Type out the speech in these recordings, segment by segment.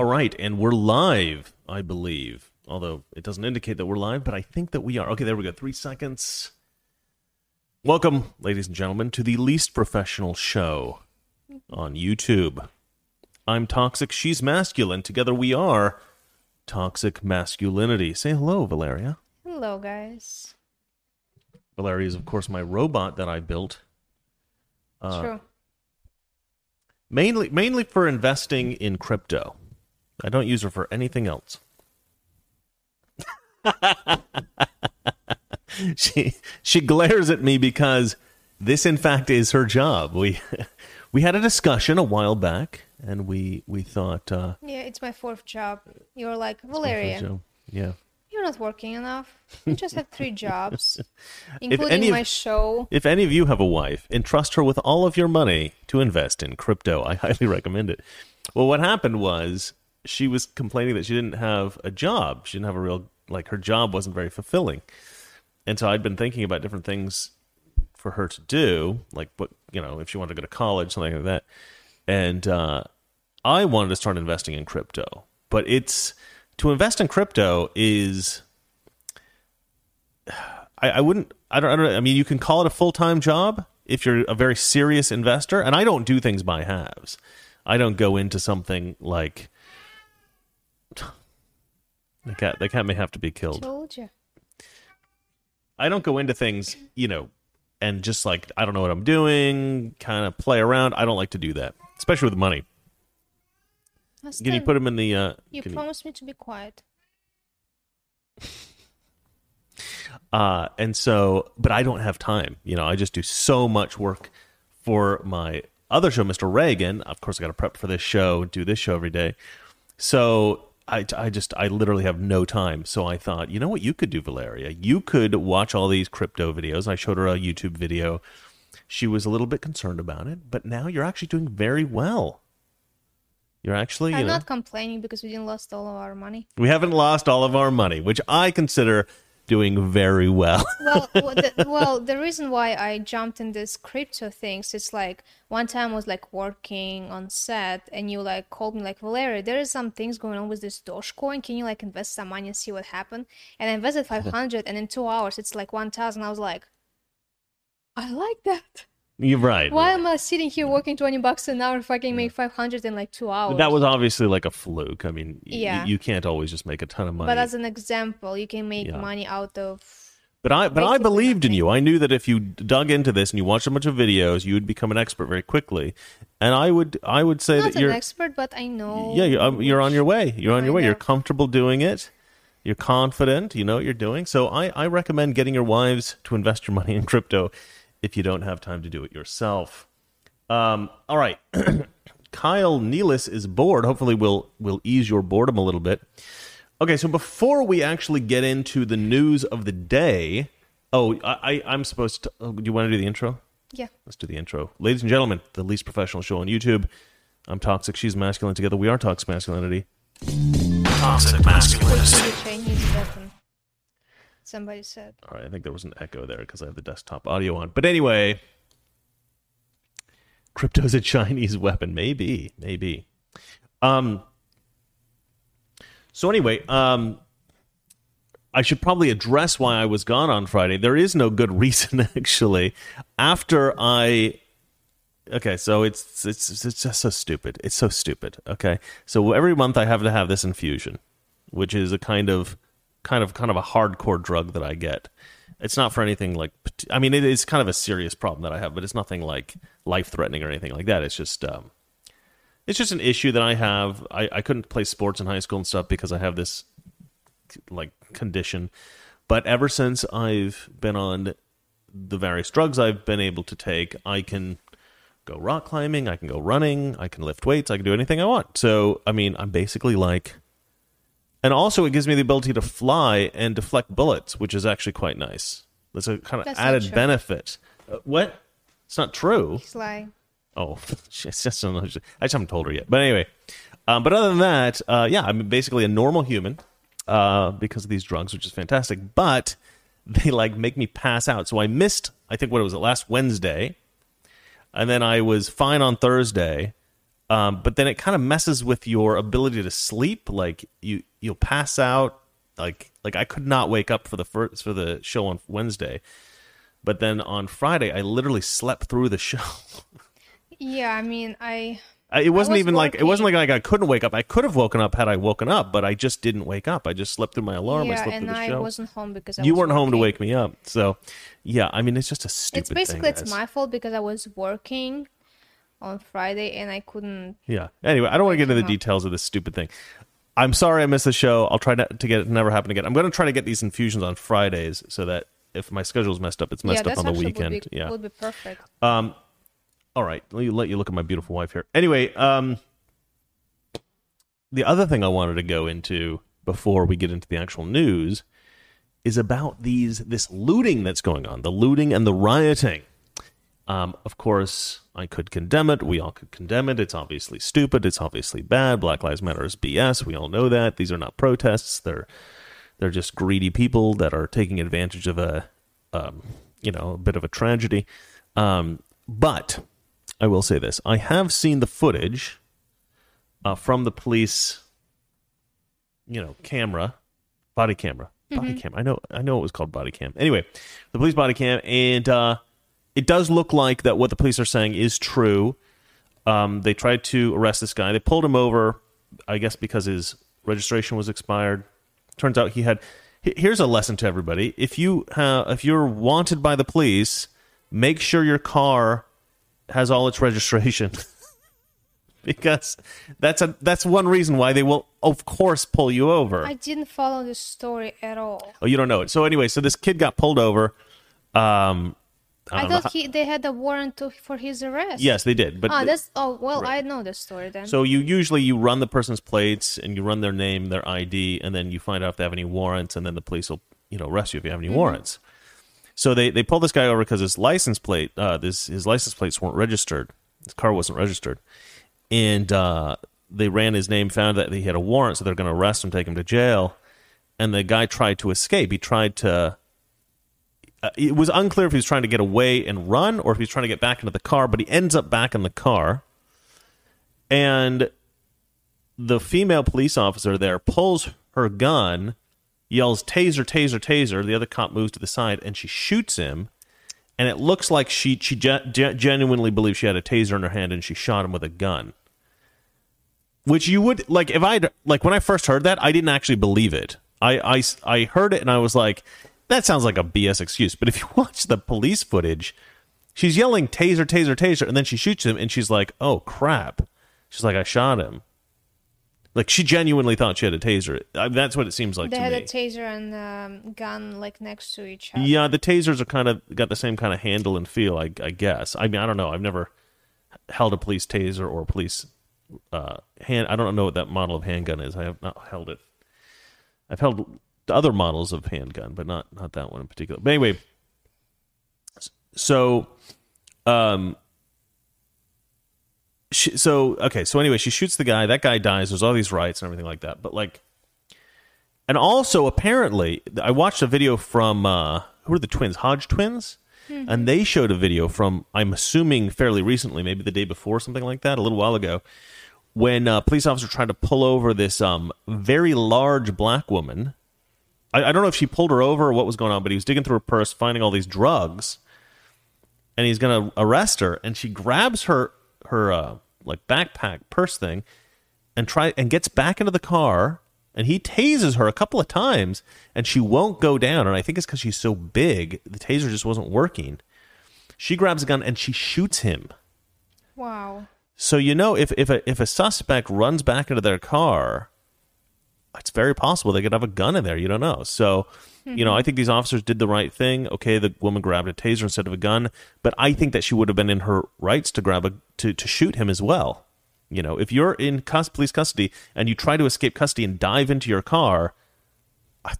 All right, and we're live, I believe. Although it doesn't indicate that we're live, but I think that we are. Okay, there we go. 3 seconds. Welcome, ladies and gentlemen, to the least professional show on YouTube. I'm Toxic, she's Masculine. Together we are Toxic Masculinity. Say hello, Valeria. Hello, guys. Valeria is, of course, my robot that I built. True. Mainly for investing in crypto. I don't use her for anything else. She glares at me because this, in fact, is her job. We had a discussion a while back, and we thought... yeah, it's my fourth job. You're like, Valeria, yeah, you're not working enough. You just have 3 jobs, including my show. If any of you have a wife, entrust her with all of your money to invest in crypto. I highly recommend it. Well, what happened was she was complaining that she didn't have a job. She didn't have a real... Like, her job wasn't very fulfilling. And so I'd been thinking about different things for her to do, like, what, you know, if she wanted to go to college, something like that. And I wanted to start investing in crypto. But it's... To invest in crypto is... I don't know. I mean, you can call it a full-time job if you're a very serious investor. And I don't do things by halves. I don't go into something like... The cat may have to be killed. Told you. I don't go into things, you know, and just like, I don't know what I'm doing, kind of play around. I don't like to do that, especially with money. Austin, can you put him in the... you promised me to be quiet. And so, but I don't have time. You know, I just do so much work for my other show, Mr. Reagan. Of course, I got to prep for this show, do this show every day. So... I literally have no time. So I thought, you know what you could do, Valeria? You could watch all these crypto videos. I showed her a YouTube video. She was a little bit concerned about it, but now you're actually doing very well. You're actually... I'm not complaining because we didn't lost all of our money. We haven't lost all of our money, which I consider doing very well. Well, the reason why I jumped in this crypto things, it's like one time I was like working on set and you like called me like, Valeria, there is some things going on with this Dogecoin. Can you like invest some money and see what happened? And I invested 500 and in 2 hours it's like 1,000. I was like, I like that. You're right. Why am I sitting here working $20 an hour if I can make 500 in like 2 hours? That was obviously like a fluke. I mean, you can't always just make a ton of money. But as an example, you can make money out of... But I believed in you. I knew that if you dug into this and you watched a bunch of videos, you would become an expert very quickly. And I would say that you're... Not an expert, but I know... Yeah, you're on your way. You're on your way. You're comfortable doing it. You're confident. You know what you're doing. So I recommend getting your wives to invest your money in crypto if you don't have time to do it yourself. All right. Kyle Nealis is bored. Hopefully we'll ease your boredom a little bit. Okay, so before we actually get into the news of the day... Oh, I'm supposed to... Oh, do you want to do the intro? Yeah. Let's do the intro. Ladies and gentlemen, the least professional show on YouTube. I'm Toxic, she's Masculine. Together we are Toxic Masculinity. Toxic Masculinity. Somebody said. All right, I think there was an echo there because I have the desktop audio on. But anyway, crypto's a Chinese weapon. Maybe. So anyway, I should probably address why I was gone on Friday. There is no good reason, actually. Okay, so it's just so stupid. It's so stupid, okay? So every month I have to have this infusion, which is a kind of a hardcore drug that I get. It's not for anything like... I mean, it is kind of a serious problem that I have, but it's nothing like life-threatening or anything like that. It's just an issue that I have. I couldn't play sports in high school and stuff because I have this like condition. But ever since I've been on the various drugs I've been able to take, I can go rock climbing, I can go running, I can lift weights, I can do anything I want. So, I mean, I'm basically like... And also, it gives me the ability to fly and deflect bullets, which is actually quite nice. That's a kind of added benefit. What? It's not true. He's lying. Oh, I just haven't told her yet. But anyway, but other than that, I'm basically a normal human because of these drugs, which is fantastic. But they like make me pass out. So I missed, I think, last Wednesday, and then I was fine on Thursday. But then it kind of messes with your ability to sleep. Like you'll pass out. Like I could not wake up for the show on Wednesday, but then on Friday I literally slept through the show. Yeah, I mean, it wasn't like I couldn't wake up. I could have woken up had I woken up, but I just didn't wake up. I just slept through my alarm. Yeah, I slept through the show. I wasn't home because you weren't home to wake me up. So, yeah, I mean, it's just a stupid thing. It's my fault because I was working on Friday and I couldn't. Yeah. Anyway, I don't want to get into the details of this stupid thing. I'm sorry I missed the show. I'll try to get it to never happen again. I'm going to try to get these infusions on Fridays so that if my schedule's messed up, it's messed up on the weekend. Would be perfect. All right, let you look at my beautiful wife here. Anyway, the other thing I wanted to go into before we get into the actual news is about this looting that's going on, the looting and the rioting. Of course, I could condemn it. We all could condemn it. It's obviously stupid. It's obviously bad. Black Lives Matter is BS. We all know that. These are not protests. They're just greedy people that are taking advantage of a bit of a tragedy. But I will say this. I have seen the footage from the police, body camera. I know it was called body cam. Anyway, the police body cam. And it does look like that what the police are saying is true. They tried to arrest this guy. They pulled him over, I guess, because his registration was expired. Turns out he had... Here's a lesson to everybody. If you're wanted by the police, make sure your car has all its registration, because that's one reason why they will, of course, pull you over. I didn't follow this story at all. Oh, you don't know it. So anyway, so this kid got pulled over. I thought they had a warrant for his arrest. Yes, they did. But I know this story then. So you usually run the person's plates and you run their name, their ID, and then you find out if they have any warrants, and then the police will arrest you if you have any warrants. So they pulled this guy over because his license plate, his license plates weren't registered. His car wasn't registered, and they ran his name, found that he had a warrant, so they're going to arrest him, take him to jail. And the guy tried to escape. He tried to. It was unclear if he was trying to get away and run or if he was trying to get back into the car. But he ends up back in the car, and the female police officer there pulls her gun. Yells, "Taser, taser, taser." The other cop moves to the side, and she shoots him. And it looks like she genuinely believed she had a taser in her hand, and she shot him with a gun. Which you would, like, if I, like, when I first heard that, I didn't actually believe it. I heard it, and I was like, that sounds like a BS excuse. But if you watch the police footage, she's yelling, "Taser, taser, taser," and then she shoots him, and she's like, oh, crap. She's like, I shot him. Like, she genuinely thought she had a taser. That's what it seems like to me. They had a taser and a gun, like, next to each other. Yeah, the tasers are kind of got the same kind of handle and feel, I guess. I mean, I don't know. I've never held a police taser or a police hand. I don't know what that model of handgun is. I have not held it. I've held other models of handgun, but not that one in particular. But anyway, so... So anyway, she shoots the guy. That guy dies. There's all these riots and everything like that. But like, and also apparently, I watched a video from who are the twins? Hodge twins, and they showed a video from, I'm assuming, fairly recently, maybe the day before, something like that, a little while ago, when a police officer tried to pull over this very large black woman. I don't know if she pulled her over or what was going on, but he was digging through her purse, finding all these drugs, and he's going to arrest her. And she grabs her backpack purse thing and gets back into the car, and he tases her a couple of times, and she won't go down. And I think it's because she's so big, the taser just wasn't working. She grabs a gun and she shoots him. Wow. So if a suspect runs back into their car, it's very possible they could have a gun in there. You don't know. So I think these officers did the right thing. Okay, the woman grabbed a taser instead of a gun, but I think that she would have been in her rights to grab to shoot him as well. You know, if you're in police custody and you try to escape custody and dive into your car,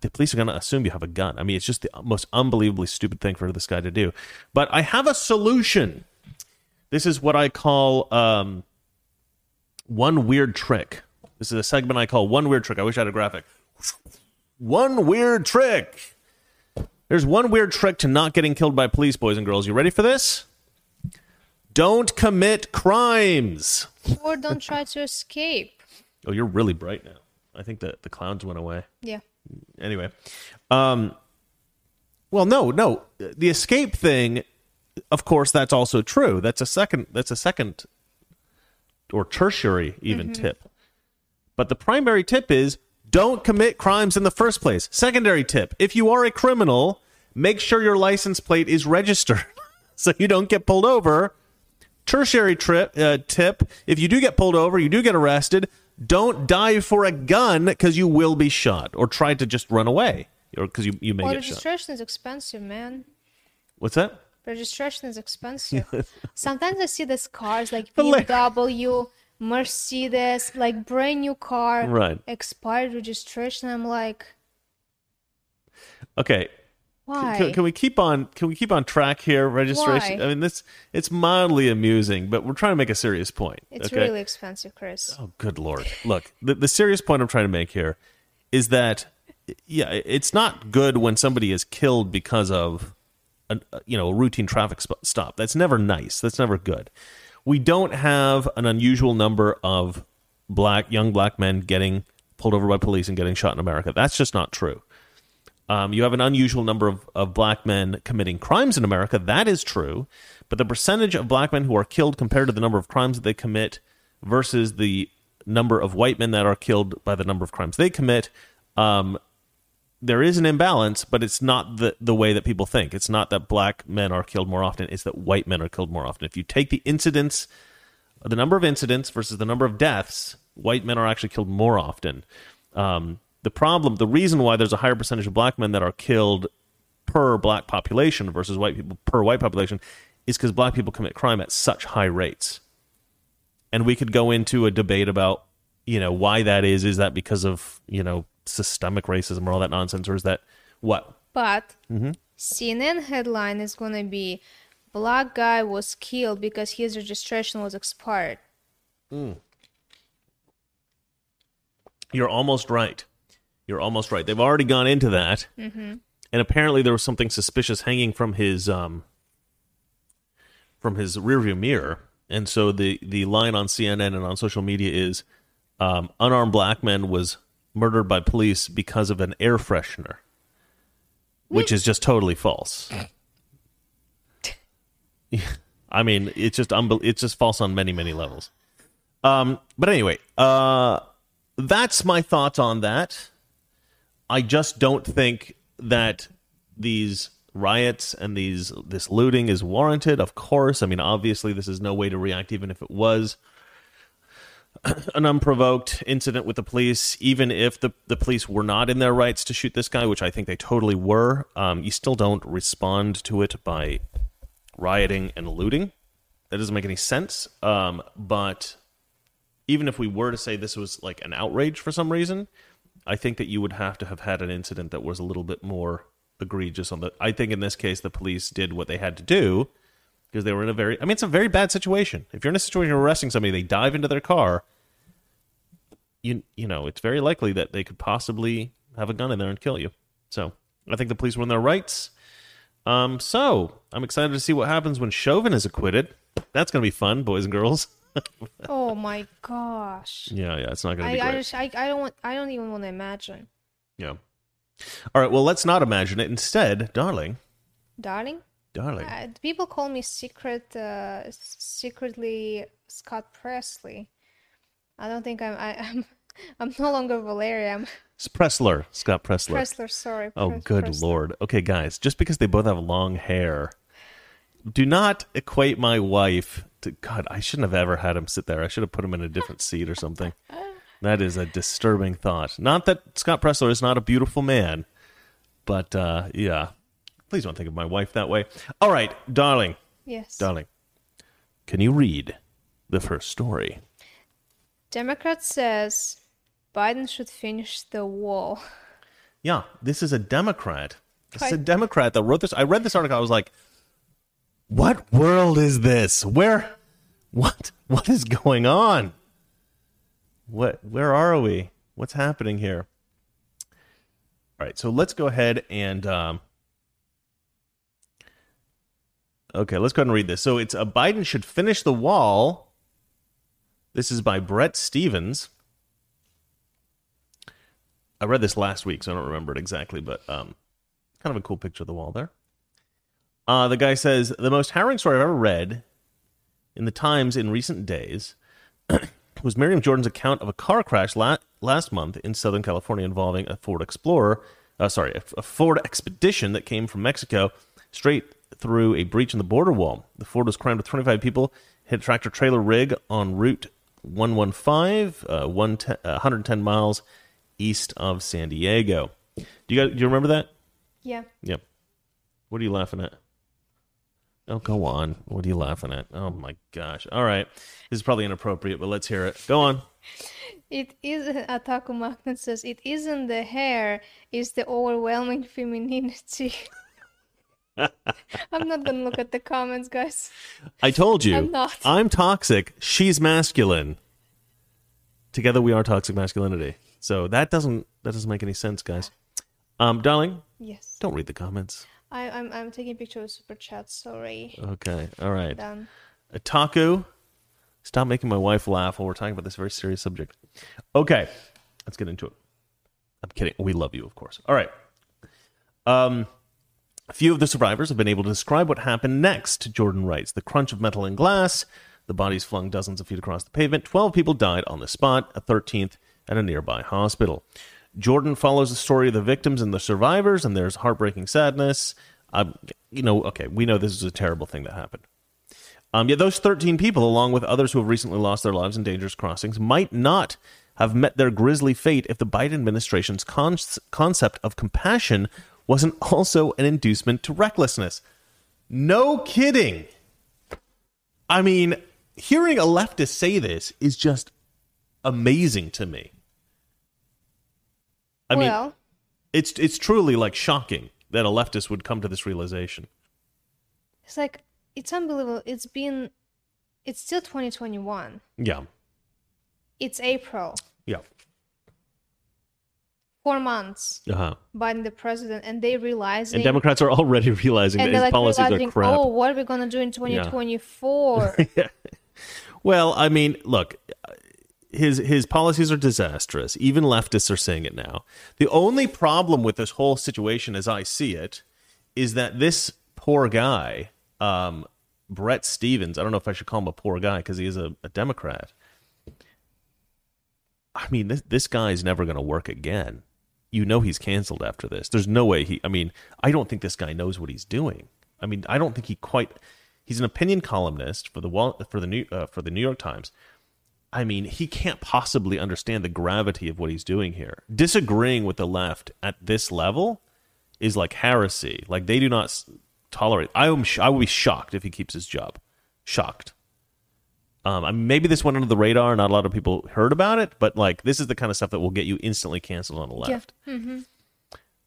the police are going to assume you have a gun. I mean, it's just the most unbelievably stupid thing for this guy to do. But I have a solution. This is what I call one weird trick. This is a segment I call One Weird Trick. I wish I had a graphic. One weird trick. There's one weird trick to not getting killed by police, boys and girls. You ready for this? Don't commit crimes. Or don't try to escape. Oh, you're really bright now. I think that the clouds went away. Yeah. Anyway. Well, no. The escape thing, of course, that's also true. That's a second or tertiary even tip. But the primary tip is don't commit crimes in the first place. Secondary tip, if you are a criminal, make sure your license plate is registered so you don't get pulled over. Tertiary tip, if you do get pulled over, you do get arrested, don't dive for a gun because you will be shot, or try to just run away because you may get shot. Registration is expensive, man. What's that? Registration is expensive. Sometimes I see these cars like BMW, Mercedes, like brand new car, right? Expired registration. I'm like, okay, why? Can we keep on track here? Registration. Why? I mean, it's mildly amusing, but we're trying to make a serious point. It's really expensive, Chris. Oh, good Lord! Look, the serious point I'm trying to make here is that it's not good when somebody is killed because of a routine traffic stop. That's never nice. That's never good. We don't have an unusual number of young black men getting pulled over by police and getting shot in America. That's just not true. You have an unusual number of black men committing crimes in America. That is true. But the percentage of black men who are killed compared to the number of crimes that they commit versus the number of white men that are killed by the number of crimes they commit, there is an imbalance, but it's not the way that people think. It's not that black men are killed more often. It's that white men are killed more often. If you take the number of incidents versus the number of deaths, white men are actually killed more often. The reason why there's a higher percentage of black men that are killed per black population versus white people per white population is because black people commit crime at such high rates. And we could go into a debate about, why that is. Is that because of, systemic racism or all that nonsense, or is that what? But CNN headline is going to be, black guy was killed because his registration was expired. You're almost right. They've already gone into that. And apparently there was something suspicious hanging from his rearview mirror. And so the line on CNN and on social media is, unarmed black man was murdered by police because of an air freshener, which is just totally false. I mean, it's just false on many, many levels. But anyway, that's my thoughts on that. I just don't think that these riots and this looting is warranted. Of course, I mean, obviously, this is no way to react, even if it was an unprovoked incident with the police. Even if the police were not in their rights to shoot this guy, which I think they totally were, you still don't respond to it by rioting and looting. That doesn't make any sense. But even if we were to say this was like an outrage for some reason, I think that you would have to have had an incident that was a little bit more egregious. I think in this case, the police did what they had to do, because they were in it's a very bad situation. If you're in a situation where arresting somebody, they dive into their car, it's very likely that they could possibly have a gun in there and kill you. So I think the police were in their rights. So I'm excited to see what happens when Chauvin is acquitted. That's going to be fun, boys and girls. Oh my gosh. Yeah, it's not going to be great. I don't even want to imagine. Yeah. All right, well, let's not imagine it. Instead, darling. Darling? Darling. People call me secretly Scott Presley. I don't think I'm no longer Valeria. It's Pressler, Scott Pressler. Pressler, sorry. Oh, good Pressler. Lord. Okay, guys, just because they both have long hair, do not equate my wife to... God, I shouldn't have ever had him sit there. I should have put him in a different seat or something. That is a disturbing thought. Not that Scott Pressler is not a beautiful man, but yeah... Please don't think of my wife that way. All right, darling. Yes. Darling, can you read the first story? Democrat says Biden should finish the wall. Yeah, this is a Democrat. This is a Democrat that wrote this. I read this article. I was like, what world is this? Where? What is going on? Where are we? What's happening here? All right, so let's go ahead and... Okay, let's go ahead and read this. So it's a Biden should finish the wall. This is by Brett Stevens. I read this last week, so I don't remember it exactly, but kind of a cool picture of the wall there. The guy says, the most harrowing story I've ever read in the Times in recent days was Miriam Jordan's account of a car crash last month in Southern California involving a Ford Explorer, a Ford Expedition that came from Mexico straight through a breach in the border wall. The Ford was crammed with 25 people, hit a tractor-trailer rig on Route 115, 110 miles east of San Diego. Do you remember that? Yeah. Yep. What are you laughing at? Oh, go on. What are you laughing at? Oh, my gosh. All right. This is probably inappropriate, but let's hear it. Go on. It isn't, Ataku Magnet says, it isn't the hair, it's the overwhelming femininity. I'm not going to look at the comments, guys. I told you. I'm not. I'm toxic. She's masculine. Together we are toxic masculinity. So that doesn't make any sense, guys. Darling? Yes. Don't read the comments. I'm taking a picture of Super Chat, sorry. Okay, all right. Done. Otaku, stop making my wife laugh while we're talking about this very serious subject. Okay, let's get into it. I'm kidding. We love you, of course. All right. A few of the survivors have been able to describe what happened next, Jordan writes. The crunch of metal and glass, the bodies flung dozens of feet across the pavement. 12 people died on the spot, a 13th at a nearby hospital. Jordan follows the story of the victims and the survivors, and there's heartbreaking sadness. We know this is a terrible thing that happened. Yet those 13 people, along with others who have recently lost their lives in dangerous crossings, might not have met their grisly fate if the Biden administration's concept of compassion wasn't also an inducement to recklessness. No kidding! I mean, hearing a leftist say this is just amazing to me. I mean, it's truly like shocking that a leftist would come to this realization. It's like, it's unbelievable. It's still 2021. Yeah. It's April. Yeah. 4 months. Uh-huh. Biden the president, and they realize. And Democrats are already realizing that his policies are crap. Oh, what are we going to do in 2024? Yeah. Yeah. Well, I mean, look. His policies are disastrous. Even leftists are saying it now. The only problem with this whole situation, as I see it, is that this poor guy, Brett Stevens, I don't know if I should call him a poor guy because he is a Democrat. I mean, this guy's never going to work again. You know he's canceled after this. There's no way I don't think this guy knows what he's doing. I mean, I don't think he quite... He's an opinion columnist for the New York Times. I mean, he can't possibly understand the gravity of what he's doing here. Disagreeing with the left at this level is like heresy. Like, they do not tolerate. I will be shocked if he keeps his job. Shocked. Maybe this went under the radar. Not a lot of people heard about it. But, like, this is the kind of stuff that will get you instantly canceled on the left. Yeah.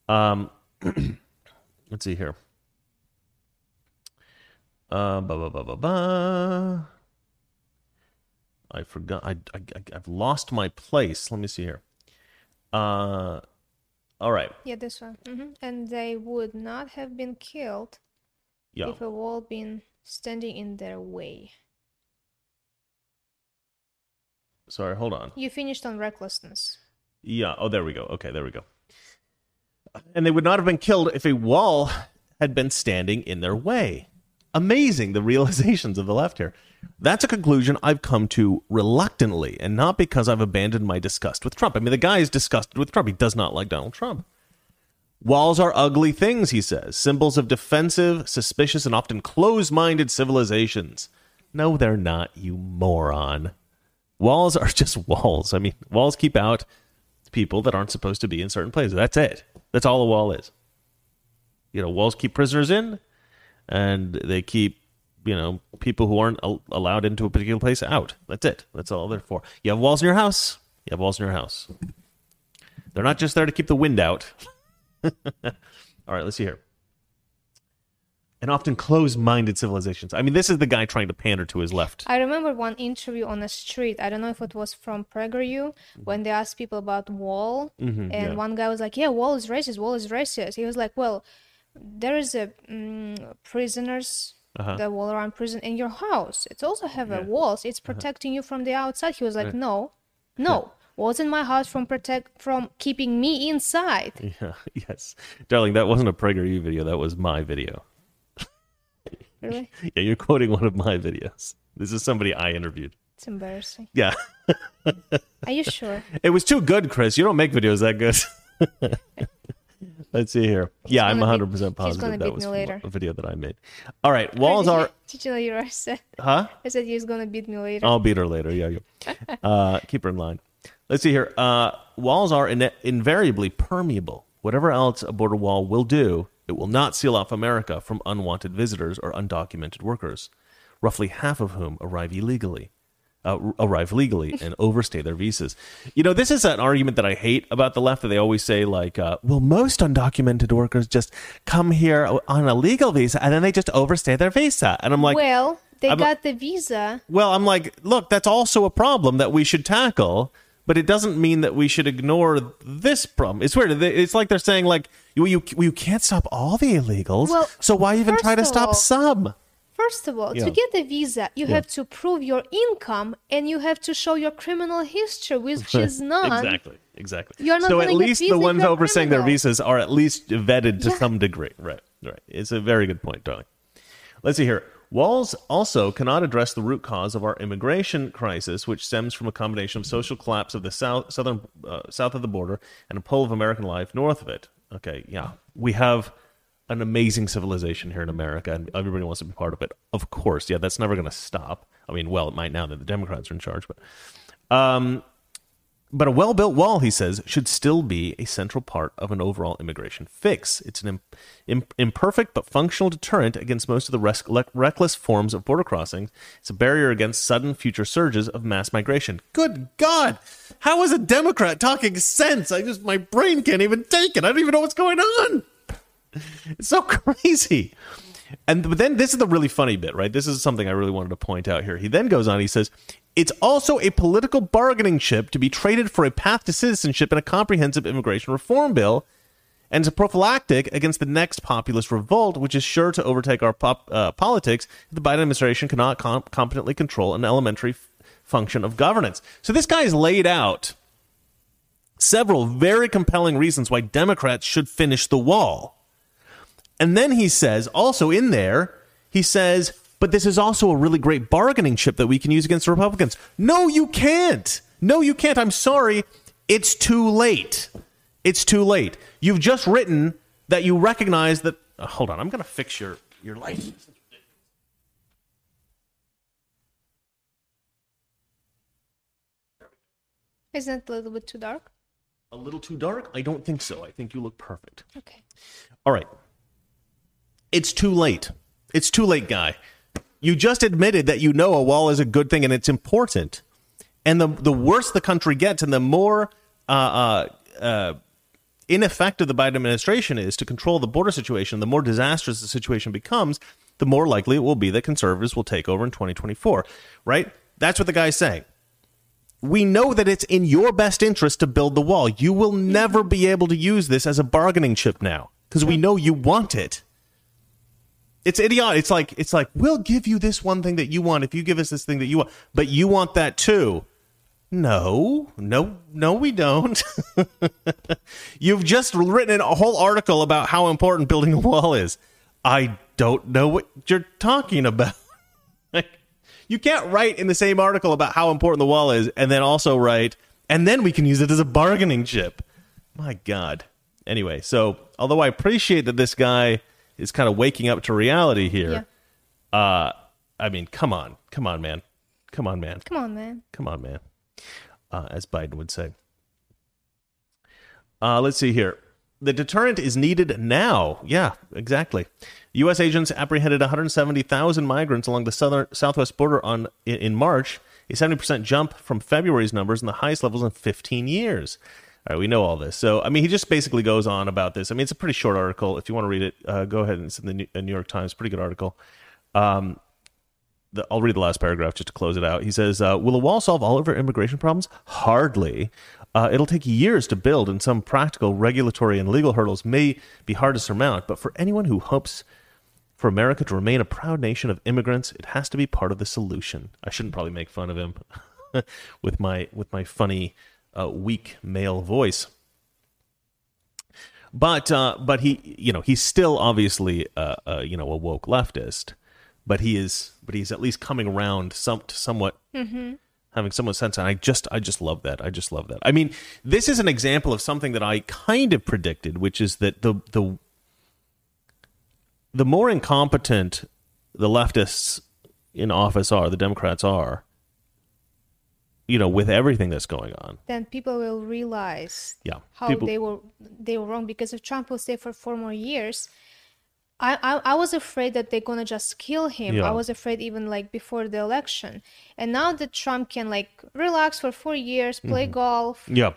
Mm-hmm. Let's see here. I forgot. I've lost my place. Let me see here. All right. Yeah, this one. Mm-hmm. And they would not have been killed if a wall been standing in their way. Sorry, hold on. You finished on recklessness. Yeah. Oh, there we go. Okay, there we go. And they would not have been killed if a wall had been standing in their way. Amazing, the realizations of the left here. That's a conclusion I've come to reluctantly, and not because I've abandoned my disgust with Trump. I mean, the guy is disgusted with Trump. He does not like Donald Trump. Walls are ugly things, he says. Symbols of defensive, suspicious, and often closed-minded civilizations. No, they're not, you moron. Walls are just walls. I mean, walls keep out people that aren't supposed to be in certain places. That's it. That's all a wall is. You know, walls keep prisoners in, and they keep... people who aren't allowed into a particular place out. That's it. That's all they're for. You have walls in your house. They're not just there to keep the wind out. All right, let's see here. And often closed-minded civilizations. I mean, this is the guy trying to pander to his left. I remember one interview on the street. I don't know if it was from PragerU, when they asked people about wall. Mm-hmm, and one guy was like, yeah, wall is racist. He was like, well, there is prisoners the wall around prison in your house. It also have a walls. It's protecting you from the outside. He was like, no. Wasn't my house from keeping me inside? Yeah, yes, darling. That wasn't a PragerU video. That was my video. Really? Yeah, you're quoting one of my videos. This is somebody I interviewed. It's embarrassing. Yeah. Are you sure? It was too good, Chris. You don't make videos that good. Let's see here. Yeah, I'm 100% positive that was a video that I made. All right, walls are... Did you know you said? Huh? I said he was going to beat me later. I'll beat her later, yeah. Keep her in line. Let's see here. Walls are invariably permeable. Whatever else a border wall will do, it will not seal off America from unwanted visitors or undocumented workers, roughly half of whom arrive legally and overstay their visas. You know, this is an argument that I hate about the left, that they always say, like, well, most undocumented workers just come here on a legal visa and then they just overstay their visa. And I'm like, well, they got the visa. Well, I'm like, look, that's also a problem that we should tackle, but it doesn't mean that we should ignore this problem. It's weird. It's like they're saying, like, you can't stop all the illegals. Well, so why even try to stop some? First of all, to get the visa, you have to prove your income and you have to show your criminal history, which is none. Exactly. You're not so at least the ones overstaying their visas are at least vetted to some degree. Right. It's a very good point, darling. Let's see here. Walls also cannot address the root cause of our immigration crisis, which stems from a combination of social collapse of the south of the border and a pull of American life north of it. Okay, yeah. We have an amazing civilization here in America, and everybody wants to be part of it. Of course, yeah, that's never going to stop. I mean, well, it might now that the Democrats are in charge, but a well-built wall, he says, should still be a central part of an overall immigration fix. It's an imperfect but functional deterrent against most of the reckless forms of border crossings. It's a barrier against sudden future surges of mass migration. Good God! How is a Democrat talking sense? My brain can't even take it. I don't even know what's going on. It's so crazy. But then this is the really funny bit, right? This is something I really wanted to point out here. He then goes on, he says, it's also a political bargaining chip to be traded for a path to citizenship and a comprehensive immigration reform bill, and it's a prophylactic against the next populist revolt, which is sure to overtake our politics if the Biden administration cannot competently control an elementary function of governance. So this guy is laid out several very compelling reasons why Democrats should finish the wall. And then he says, also in there, he says, but this is also a really great bargaining chip that we can use against the Republicans. No, you can't. I'm sorry. It's too late. You've just written that you recognize that. Oh, hold on. I'm going to fix your license. Isn't it a little bit too dark? A little too dark? I don't think so. I think you look perfect. Okay. All right. It's too late. It's too late, guy. You just admitted that you know a wall is a good thing and it's important. And the worse the country gets and the more ineffective the Biden administration is to control the border situation, the more disastrous the situation becomes, the more likely it will be that conservatives will take over in 2024, right? That's what the guy's saying. We know that it's in your best interest to build the wall. You will never be able to use this as a bargaining chip now because we know you want it. It's idiotic. It's like we'll give you this one thing that you want if you give us this thing that you want, but you want that too. No, we don't. You've just written a whole article about how important building a wall is. I don't know what you're talking about. You can't write in the same article about how important the wall is and then also write, and then we can use it as a bargaining chip. My God. Anyway, so although I appreciate that this guy is kind of waking up to reality here. Yeah. I mean, come on, man. As Biden would say. Let's see here. The deterrent is needed now. Yeah, exactly. U.S. agents apprehended 170,000 migrants along the southwest border in March, a 70% jump from February's numbers and the highest levels in 15 years. All right, we know all this. So, I mean, he just basically goes on about this. I mean, it's a pretty short article. If you want to read it, go ahead. It's in the New York Times. Pretty good article. I'll read the last paragraph just to close it out. He says, will a wall solve all of our immigration problems? Hardly. It'll take years to build, and some practical, regulatory, and legal hurdles may be hard to surmount. But for anyone who hopes For America to remain a proud nation of immigrants, it has to be part of the solution. I shouldn't probably make fun of him with my funny, weak male voice. But he's still obviously a woke leftist, but he's at least coming around somewhat, mm-hmm. having somewhat sense. And I just love that. I mean, this is an example of something that I kind of predicted, which is that the more incompetent the leftists in office are, the Democrats are, with everything that's going on, then people will realize they were wrong. Because if Trump will stay for 4 more years, I was afraid that they're gonna just kill him. Yeah. I was afraid even before the election. And now that Trump can relax for 4 years, play mm-hmm. golf, yeah,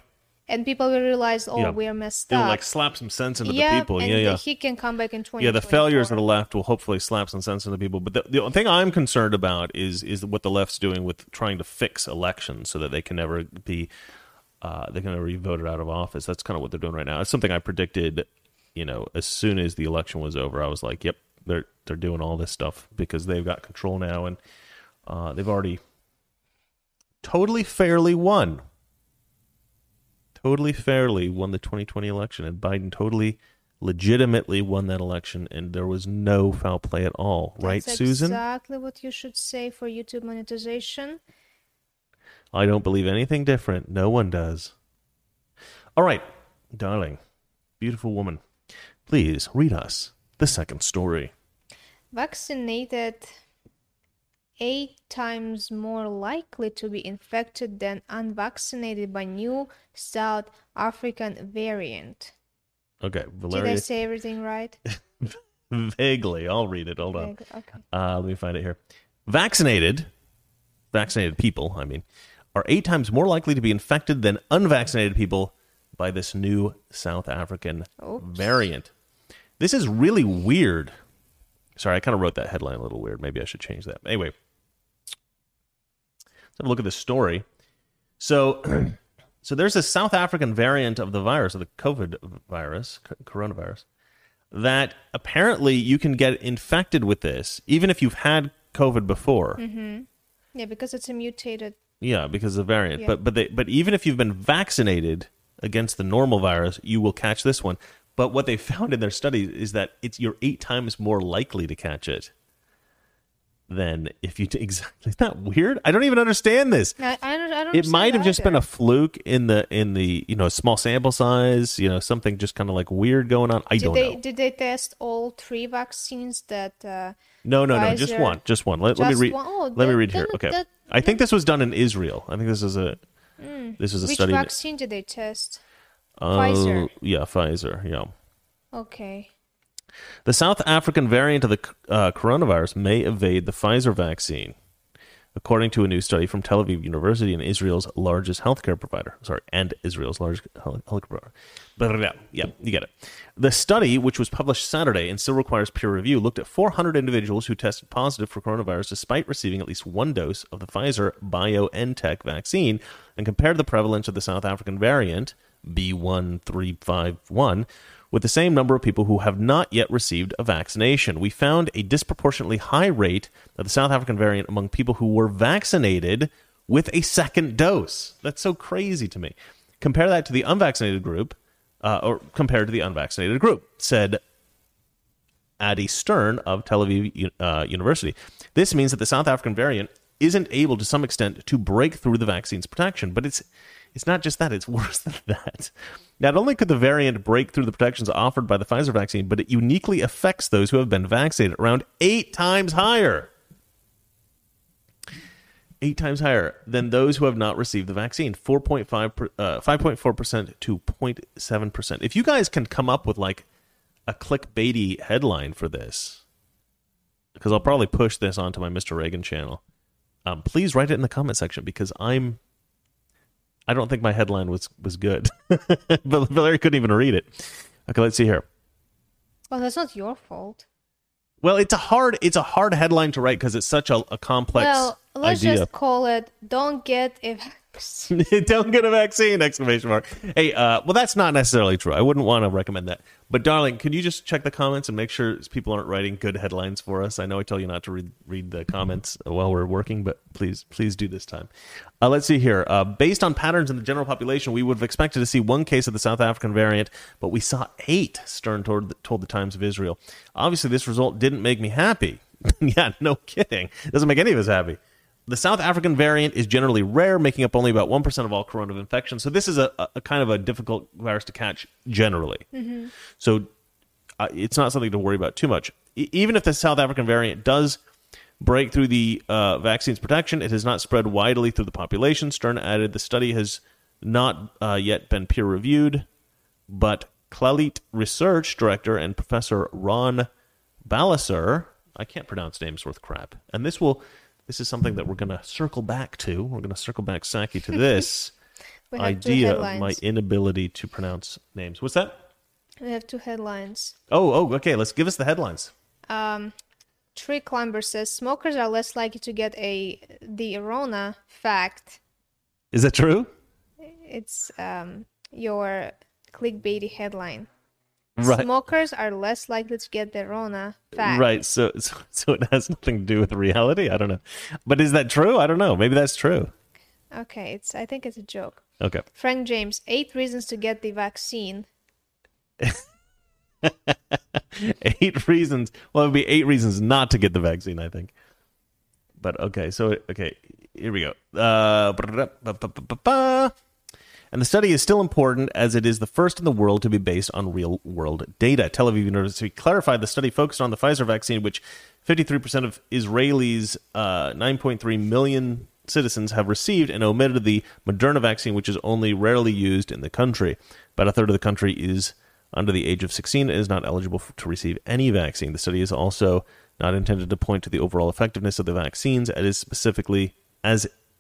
and people will realize, we are messed up. It'll slap some sense into the people. And he can come back in 2020. Yeah, the failures of the left will hopefully slap some sense into the people. But the thing I'm concerned about is what the left's doing with trying to fix elections so that they can never be voted out of office. That's kind of what they're doing right now. It's something I predicted. As soon as the election was over, I was like, "Yep, they're doing all this stuff because they've got control now, and they've already totally fairly won." Totally fairly won the 2020 election, and Biden totally legitimately won that election, and there was no foul play at all. Right, that's Susan? Exactly what you should say for YouTube monetization. I don't believe anything different. No one does. All right, darling, beautiful woman, please read us the second story. Vaccinated 8 times more likely to be infected than unvaccinated by new South African variant. Okay, Valeria. Did I say everything right? Vaguely. I'll read it. Hold on. Okay. Let me find it here. Vaccinated people, are 8 times more likely to be infected than unvaccinated people by this new South African variant. This is really weird. Sorry, I kind of wrote that headline a little weird. Maybe I should change that. Anyway, let's have a look at this story. So there's a South African variant of the virus, of the COVID virus, coronavirus, that apparently you can get infected with this, even if you've had COVID before. Mm-hmm. Yeah, because it's a mutated. Yeah, because of the variant. Yeah. But even if you've been vaccinated against the normal virus, you will catch this one. But what they found in their study is that you're 8 times more likely to catch it than if you... Exactly. Isn't that weird? I don't even understand this. I don't it might have just been a fluke in the small sample size, something just kind of weird going on. I don't know. Did they test all 3 vaccines that... No, Pfizer... just one. Let me read here. Okay. I think this was done in Israel. I think this is a... This is a study. Which vaccine did they test? Pfizer. Yeah, Pfizer. Yeah. Okay. The South African variant of the coronavirus may evade the Pfizer vaccine, according to a new study from Tel Aviv University and Israel's largest healthcare provider. But yeah, you get it. The study, which was published Saturday and still requires peer review, looked at 400 individuals who tested positive for coronavirus despite receiving at least 1 dose of the Pfizer BioNTech vaccine, and compared the prevalence of the South African variant B1351 with the same number of people who have not yet received a vaccination. We found a disproportionately high rate of the South African variant among people who were vaccinated with a 2nd dose. That's so crazy to me. Compare that to the unvaccinated group, said Adi Stern of Tel Aviv University. This means that the South African variant isn't able to some extent to break through the vaccine's protection, but it's not just that, it's worse than that. Not only could the variant break through the protections offered by the Pfizer vaccine, but it uniquely affects those who have been vaccinated around 8 times higher. 8 times higher than those who have not received the vaccine. 5.4% to 0.7%. If you guys can come up with a clickbaity headline for this, because I'll probably push this onto my Mr. Reagan channel, please write it in the comment section, because I don't think my headline was good. But Valeria couldn't even read it. Okay, let's see here. Well, that's not your fault. Well, it's a hard headline to write because it's such a complex idea. Let's just call it, don't get a Don't get a vaccine! Exclamation mark. Hey, well, that's not necessarily true. I wouldn't want to recommend that. But, darling, can you just check the comments and make sure people aren't writing good headlines for us? I know I tell you not to read the comments while we're working, but please do this time. Let's see here. Based on patterns in the general population, we would have expected to see one case of the South African variant, but we saw 8, Stern told the Times of Israel. Obviously, this result didn't make me happy. Yeah, no kidding. Doesn't make any of us happy. The South African variant is generally rare, making up only about 1% of all coronavirus infections. So this is a kind of a difficult virus to catch generally. Mm-hmm. So it's not something to worry about too much. Even if the South African variant does break through the vaccine's protection, it has not spread widely through the population. Stern added the study has not yet been peer-reviewed, but Clalit Research Director and Professor Ron Balasser, I can't pronounce names worth crap, and this will... This is something that we're going to circle back to. We're going to circle back, Saki, to this idea of my inability to pronounce names. What's that? We have 2 headlines. Oh, okay. Let's give us the headlines. Tree Climber says smokers are less likely to get the Rona. Fact. Is that true? It's your clickbaity headline. Right. Smokers are less likely to get the Rona. Fact. Right. So it has nothing to do with reality. I don't know. But is that true? I don't know. Maybe that's true. Okay. I think it's a joke. Okay. Frank James, 8 reasons to get the vaccine. 8 reasons. Well, it would be 8 reasons not to get the vaccine, I think. But okay. So, okay. Here we go. And the study is still important as it is the first in the world to be based on real-world data. Tel Aviv University clarified the study focused on the Pfizer vaccine, which 53% of Israelis, 9.3 million citizens, have received, and omitted the Moderna vaccine, which is only rarely used in the country. About 1/3 of the country is under the age of 16 and is not eligible to receive any vaccine. The study is also not intended to point to the overall effectiveness of the vaccines,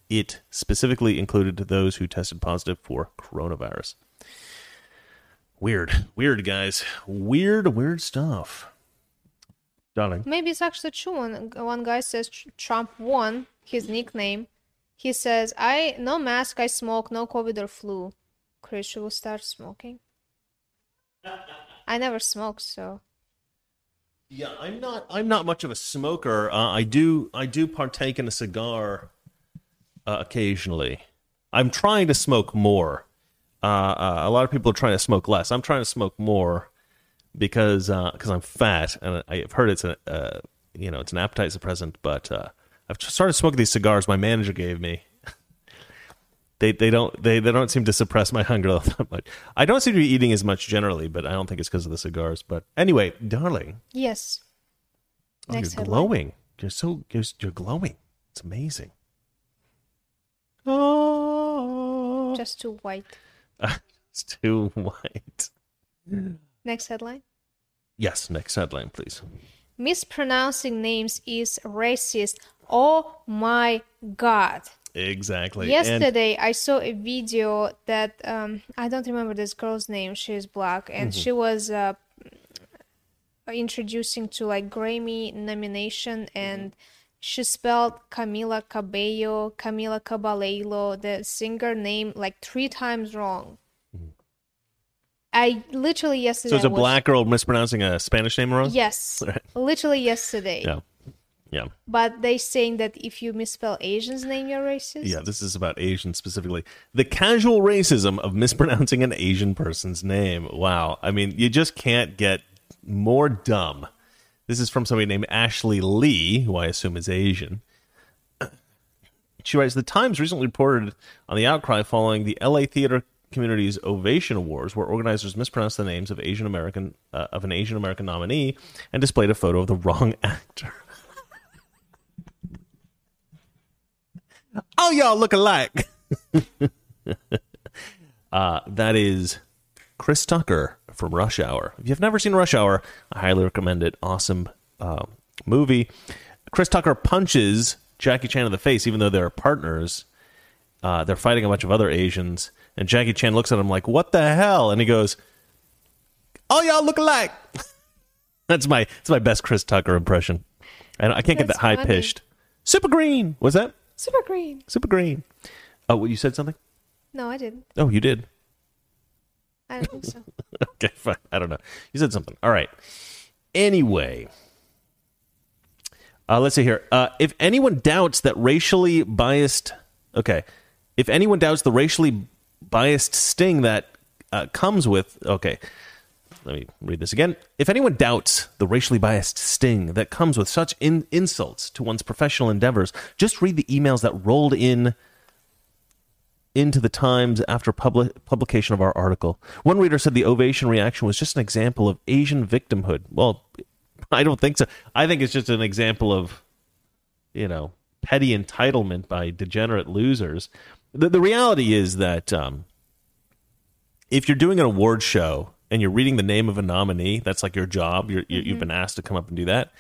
It specifically included those who tested positive for coronavirus. Weird, guys. Weird stuff. Darling. Maybe it's actually true. One guy says Trump won, his nickname. He says, no mask, I smoke, no COVID or flu. Chris, should we start smoking? I never smoked, so... Yeah, I'm not much of a smoker. I do partake in a cigar... occasionally. I'm trying to smoke more. A lot of people are trying to smoke less. I'm trying to smoke more because I'm fat, and I've heard it's it's an appetite suppressant. But I've started smoking these cigars my manager gave me. they don't seem to suppress my hunger that much. I don't seem to be eating as much generally, but I don't think it's because of the cigars. But anyway, darling. Yes. Oh, next you're headline. Glowing. You're glowing. It's amazing. Oh. Just too white. It's too white. Next headline? Yes, next headline, please. Mispronouncing names is racist. Oh my God. Exactly. Yesterday, I saw a video that, I don't remember this girl's name. She is black. And she was introducing to Grammy nomination and... She spelled Camila Cabello, Camila Caballero, the singer name, 3 times wrong. I literally yesterday... So it's a black girl mispronouncing a Spanish name wrong? Yes. Right. Literally yesterday. Yeah. But they saying that if you misspell Asian's name, you're racist? Yeah, this is about Asians specifically. The casual racism of mispronouncing an Asian person's name. Wow. I mean, you just can't get more dumb. This is from somebody named Ashley Lee, who I assume is Asian. She writes, The Times recently reported on the outcry following the LA theater community's Ovation Awards, where organizers mispronounced the names of an Asian American nominee and displayed a photo of the wrong actor. Oh, y'all look alike. That is Chris Tucker from Rush Hour. If you've never seen Rush Hour, I highly recommend it. Awesome movie. Chris Tucker punches Jackie Chan in the face, even though they're partners. They're fighting a bunch of other Asians, and Jackie Chan looks at him like, "What the hell?" And he goes, "Oh, y'all look alike." That's my best Chris Tucker impression, and I can't get that high pitched. Super green. What's that? Super green. Oh, well, you said something? No, I didn't. Oh, you did. I don't think so. Okay, fine. I don't know. You said something. All right. Anyway, let's see here. If anyone doubts that racially biased... Okay. If anyone doubts the racially biased sting that comes with... Okay. Let me read this again. If anyone doubts the racially biased sting that comes with such insults to one's professional endeavors, just read the emails that rolled in... into the Times after publication of our article. One reader said the ovation reaction was just an example of Asian victimhood. Well, I don't think so. I think it's just an example of, you know, petty entitlement by degenerate losers. The reality is that if you're doing an award show and you're reading the name of a nominee, that's like your job. You've been asked to come up and do that.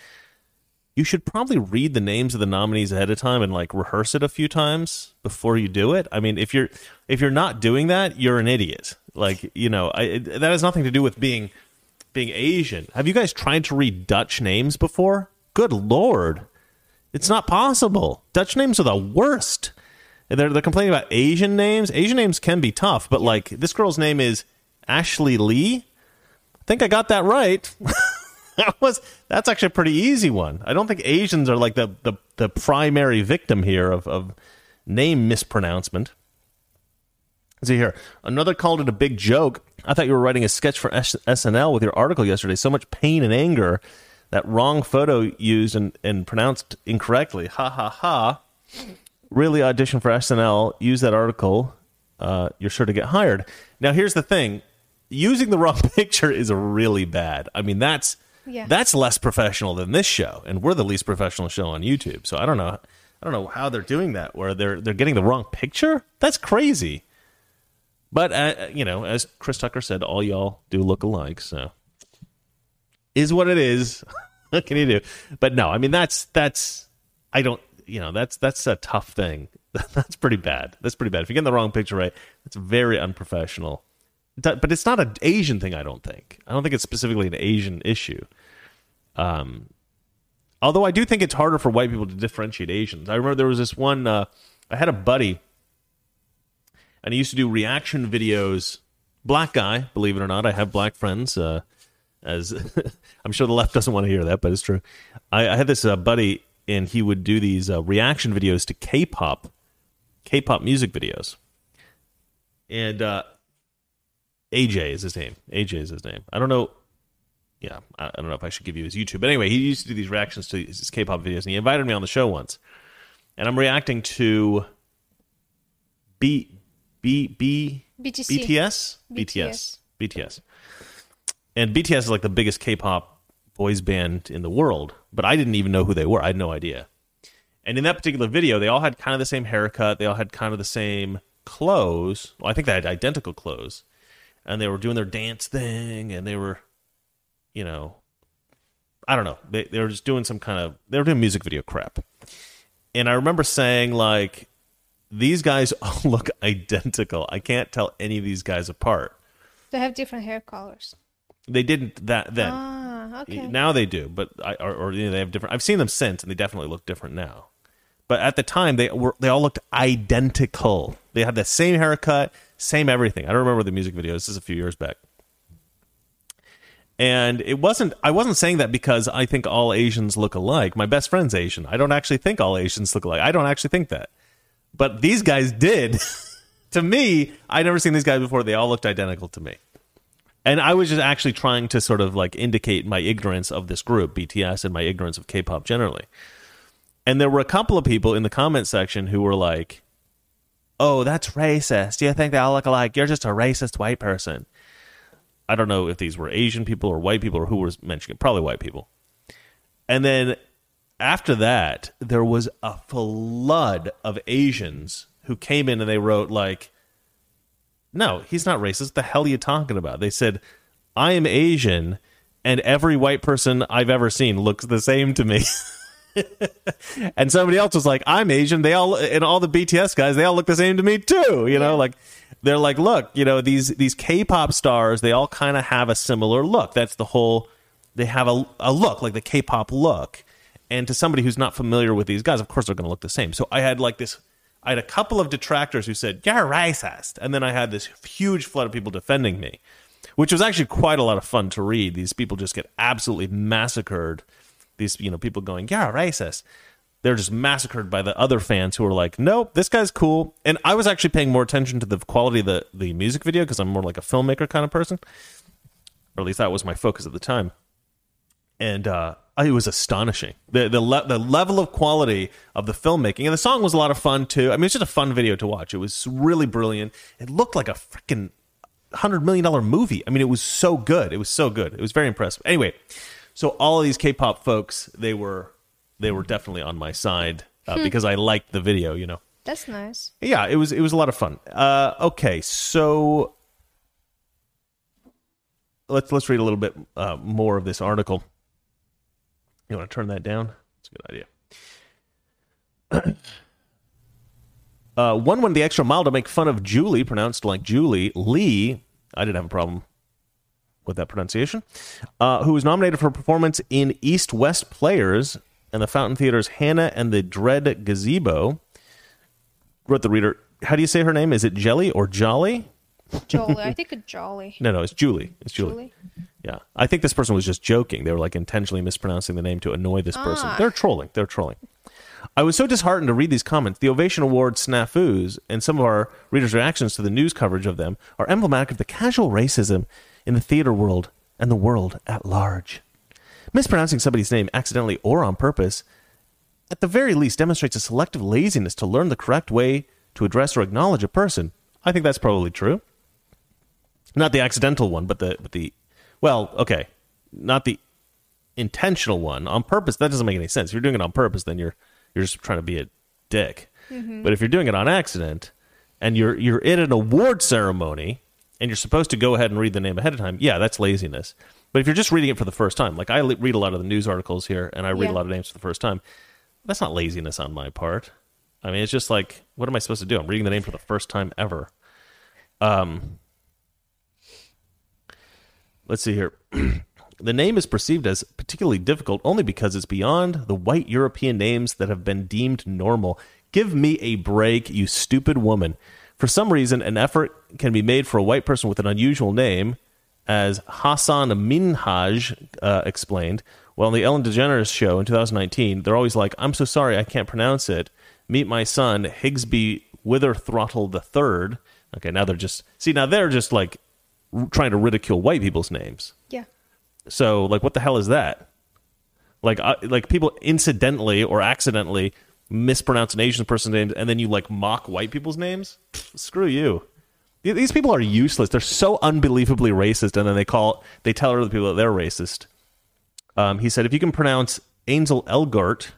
You should probably read the names of the nominees ahead of time and like rehearse it a few times before you do it. I mean, if you're not doing that, you're an idiot. Like, you know, that has nothing to do with being Asian. Have you guys tried to read Dutch names before? Good Lord. It's not possible. Dutch names are the worst. They're complaining about Asian names. Asian names can be tough, but like this girl's name is Ashley Lee. I think I got that right. That's actually a pretty easy one. I don't think Asians are like the primary victim here of name mispronouncement. Let's see here. Another called it a big joke. I thought you were writing a sketch for SNL with your article yesterday. So much pain and anger. That wrong photo used and pronounced incorrectly. Ha ha ha. Really audition for SNL. Use that article. You're sure to get hired. Now here's the thing. Using the wrong picture is really bad. I mean, that's... Yeah. That's less professional than this show, and we're the least professional show on YouTube. So I don't know how they're doing that, where they're getting the wrong picture. That's crazy. But you know, as Chris Tucker said, all y'all do look alike. So is what it is. What can you do? But no, I mean that's a tough thing. That's pretty bad. If you get the wrong picture right, that's very unprofessional. But it's not an Asian thing, I don't think. I don't think it's specifically an Asian issue. Although I do think it's harder for white people to differentiate Asians. I remember there was this one... I had a buddy, and he used to do reaction videos. Black guy, believe it or not. I have black friends. I'm sure the left doesn't want to hear that, but it's true. I had this buddy, and he would do these reaction videos to K-pop music videos. And... AJ is his name. I don't know. Yeah, I don't know if I should give you his YouTube. But anyway, he used to do these reactions to his K-pop videos, and he invited me on the show once. And I'm reacting to BTS. And BTS is like the biggest K-pop boys band in the world, but I didn't even know who they were. I had no idea. And in that particular video, they all had kind of the same haircut. They all had kind of the same clothes. Well, I think they had identical clothes. And they were doing their dance thing, and they were, you know, I don't know. They were just doing they were doing music video crap. And I remember saying, like, these guys all look identical. I can't tell any of these guys apart. They have different hair colors. They didn't that then. Ah, okay. Now they do, but they have different. I've seen them since, and they definitely look different now. But at the time, they all looked identical. They had the same haircut, same everything. I don't remember the music video. This is a few years back. And I wasn't saying that because I think all Asians look alike. My best friend's Asian. I don't actually think all Asians look alike. I don't actually think that. But these guys did. To me, I'd never seen these guys before. They all looked identical to me. And I was just actually trying to sort of like indicate my ignorance of this group, BTS, and my ignorance of K-pop generally. And there were a couple of people in the comment section who were like, oh, that's racist. You think they all look alike? You're just a racist white person. I don't know if these were Asian people or white people or who was mentioning it. Probably white people. And then after that, there was a flood of Asians who came in and they wrote like, no, he's not racist. The hell are you talking about? They said, I am Asian and every white person I've ever seen looks the same to me. And somebody else was like, I'm Asian. All the BTS guys, they all look the same to me too. You know, like they're like, look, you know, these K-pop stars, they all kind of have a similar look. That's the whole, they have a look, like the K-pop look. And to somebody who's not familiar with these guys, of course they're going to look the same. So I had like this, I had a couple of detractors who said, "You're racist." And then I had this huge flood of people defending me, which was actually quite a lot of fun to read. These people just get absolutely massacred. These, you know, people going, "You're racist." They're just massacred by the other fans who are like, "Nope, this guy's cool." And I was actually paying more attention to the quality of the music video because I'm more like a filmmaker kind of person. Or at least that was my focus at the time. And it was astonishing. The level of quality of the filmmaking. And the song was a lot of fun, too. I mean, it's just a fun video to watch. It was really brilliant. It looked like a freaking $100 million movie. I mean, it was so good. It was so good. It was very impressive. Anyway, so all of these K-pop folks, they were definitely on my side because I liked the video, you know. That's nice. Yeah, it was a lot of fun. Okay, so let's read a little bit more of this article. You want to turn that down? That's a good idea. One went the extra mile to make fun of Julie, pronounced like Julie Lee. I didn't have a problem with that pronunciation. Who was nominated for a performance in East West Players and the Fountain Theater's Hannah and the Dread Gazebo. Wrote the reader, how do you say her name? Is it Jelly or Jolly? Jolie. I think it's Jolly. No, it's Julie. It's Julie. Yeah. I think this person was just joking. They were like intentionally mispronouncing the name to annoy this person. They're trolling. I was so disheartened to read these comments. The Ovation Award snafus and some of our readers' reactions to the news coverage of them are emblematic of the casual racism in the theater world and the world at large. Mispronouncing somebody's name accidentally or on purpose, at the very least, demonstrates a selective laziness to learn the correct way to address or acknowledge a person. I think that's probably true. Not the accidental one, but not the intentional one. On purpose, that doesn't make any sense. If you're doing it on purpose, then you're just trying to be a dick. Mm-hmm. But if you're doing it on accident and you're in an award ceremony and you're supposed to go ahead and read the name ahead of time, yeah, that's laziness. But if you're just reading it for the first time, like I read a lot of the news articles here and I read a lot of names for the first time, that's not laziness on my part. I mean, it's just like, what am I supposed to do? I'm reading the name for the first time ever. Let's see here. The name is perceived as particularly difficult only because it's beyond the white European names that have been deemed normal. Give me a break, you stupid woman. For some reason, an effort can be made for a white person with an unusual name, as Hassan Minhaj explained. Well, on the Ellen DeGeneres show in 2019, they're always like, "I'm so sorry, I can't pronounce it. Meet my son, Higsby Witherthrottle the Third." Okay, now they're just like trying to ridicule white people's names. Yeah. So, like, what the hell is that? Like people incidentally or accidentally mispronounce an Asian person's names, and then you like mock white people's names? Screw you. These people are useless. They're so unbelievably racist, and then they tell other people that they're racist. He said, if you can pronounce Ansel Elgort,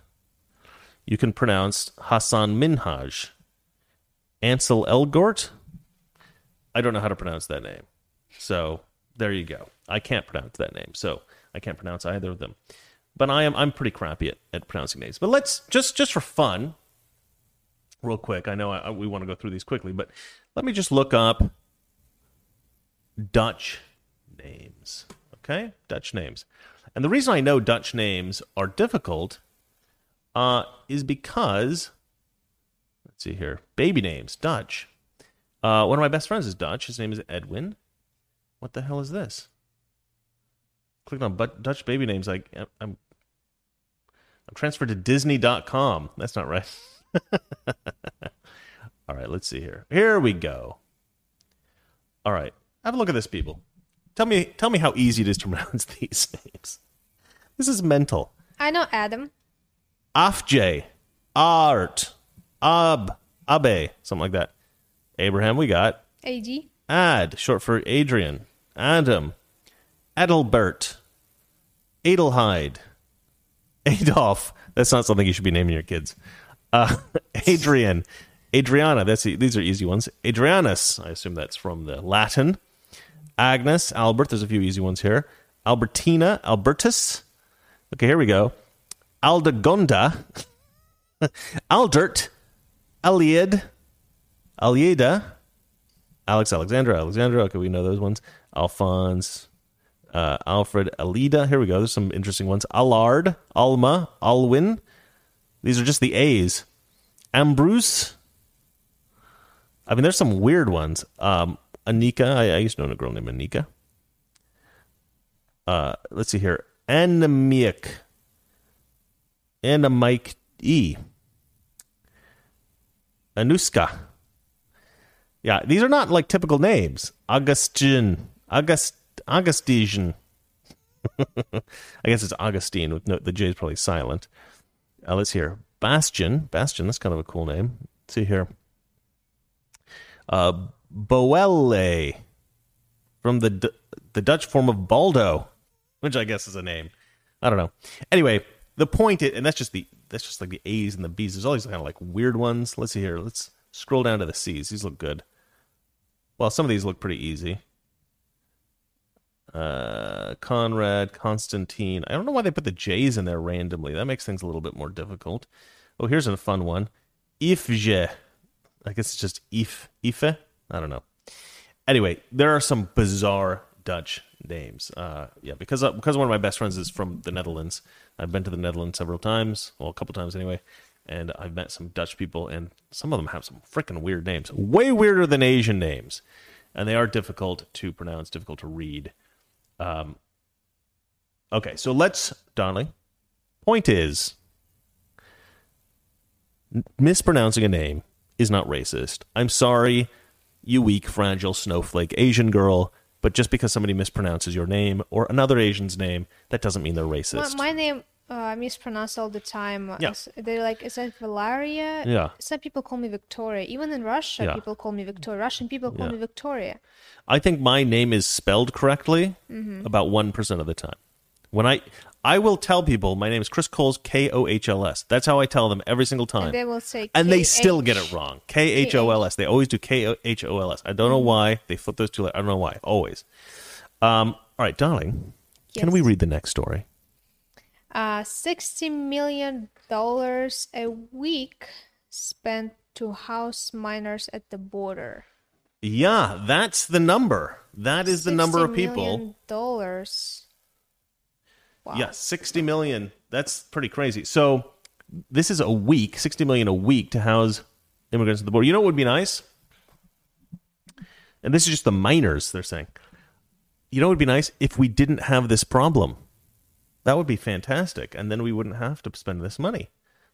you can pronounce Hassan Minhaj. Ansel Elgort? I don't know how to pronounce that name. So there you go. I can't pronounce that name, so I can't pronounce either of them. But I'm pretty crappy at pronouncing names. But let's just for fun, real quick. I know we want to go through these quickly, but let me just look up Dutch names. Okay, Dutch names. And the reason I know Dutch names are difficult is because, let's see here, baby names, Dutch. One of my best friends is Dutch. His name is Edwin. What the hell is this? Clicking on Dutch baby names. I'm transferred to Disney.com. That's not right. All right, let's see here. Here we go. All right, have a look at this, people. Tell me how easy it is to pronounce these names. This is mental. I know Adam. Afjay, Art, Abe, something like that. Abraham, we got. AG. Ad, short for Adrian. Adam. Adelbert. Adelheid. Adolf. That's not something you should be naming your kids. Adrian. Adriana. These are easy ones. Adrianus. I assume that's from the Latin. Agnes. Albert. There's a few easy ones here. Albertina. Albertus. Okay, here we go. Aldegonda. Aldert. Alied. Alieda. Alex, Alexandra. Okay, we know those ones. Alphonse, Alfred, Alida. Here we go. There's some interesting ones. Allard, Alma, Alwyn. These are just the A's. Ambrose, I mean, there's some weird ones. Anika. I used to know a girl named Anika. Let's see here. Anemic. And a Mike E. Anuska. Yeah, these are not like typical names. Augustine. I guess it's Augustine. With no, the J is probably silent. Let's hear Bastion. That's kind of a cool name. Let's see here. Boelle, from the Dutch form of Baldo, which I guess is a name. I don't know. Anyway, the point is, and that's just like the A's and the B's. There's all these kind of like weird ones. Let's see here. Let's scroll down to the C's. These look good. Well, some of these look pretty easy. Conrad, Constantine. I don't know why they put the J's in there randomly. That makes things a little bit more difficult. Oh, here's a fun one. Ifje. I guess it's just Ife. I don't know. Anyway, there are some bizarre Dutch names. Because one of my best friends is from the Netherlands. I've been to the Netherlands several times. Well, a couple times anyway. And I've met some Dutch people, and some of them have some freaking weird names. Way weirder than Asian names. And they are difficult to pronounce, difficult to read. Okay, so let's, darling, point is, mispronouncing a name is not racist. I'm sorry, you weak, fragile, snowflake Asian girl, but just because somebody mispronounces your name or another Asian's name, that doesn't mean they're racist. My name, I mispronounce all the time. Yeah. They're like, is that Valeria? Yeah. Some people call me Victoria. Even in Russia, people call me Victoria. Russian people call me Victoria. I think my name is spelled correctly about 1% of the time. When I will tell people my name is Chris Coles, Kohls. That's how I tell them every single time. And they will say and they still get it wrong. Kohls. They always do Kohls. I don't know why. They flip those two letters. I don't know why. Always. All right, darling. Yes. Can we read the next story? $60 million a week spent to house minors at the border. Yeah, that's the number. That is the number of people. $60 million. Wow. Yeah, 60 million. That's pretty crazy. So this is a week, 60 million a week to house immigrants at the border. You know what would be nice? And this is just the minors, they're saying. You know what would be nice? If we didn't have this problem. That would be fantastic, and then we wouldn't have to spend this money.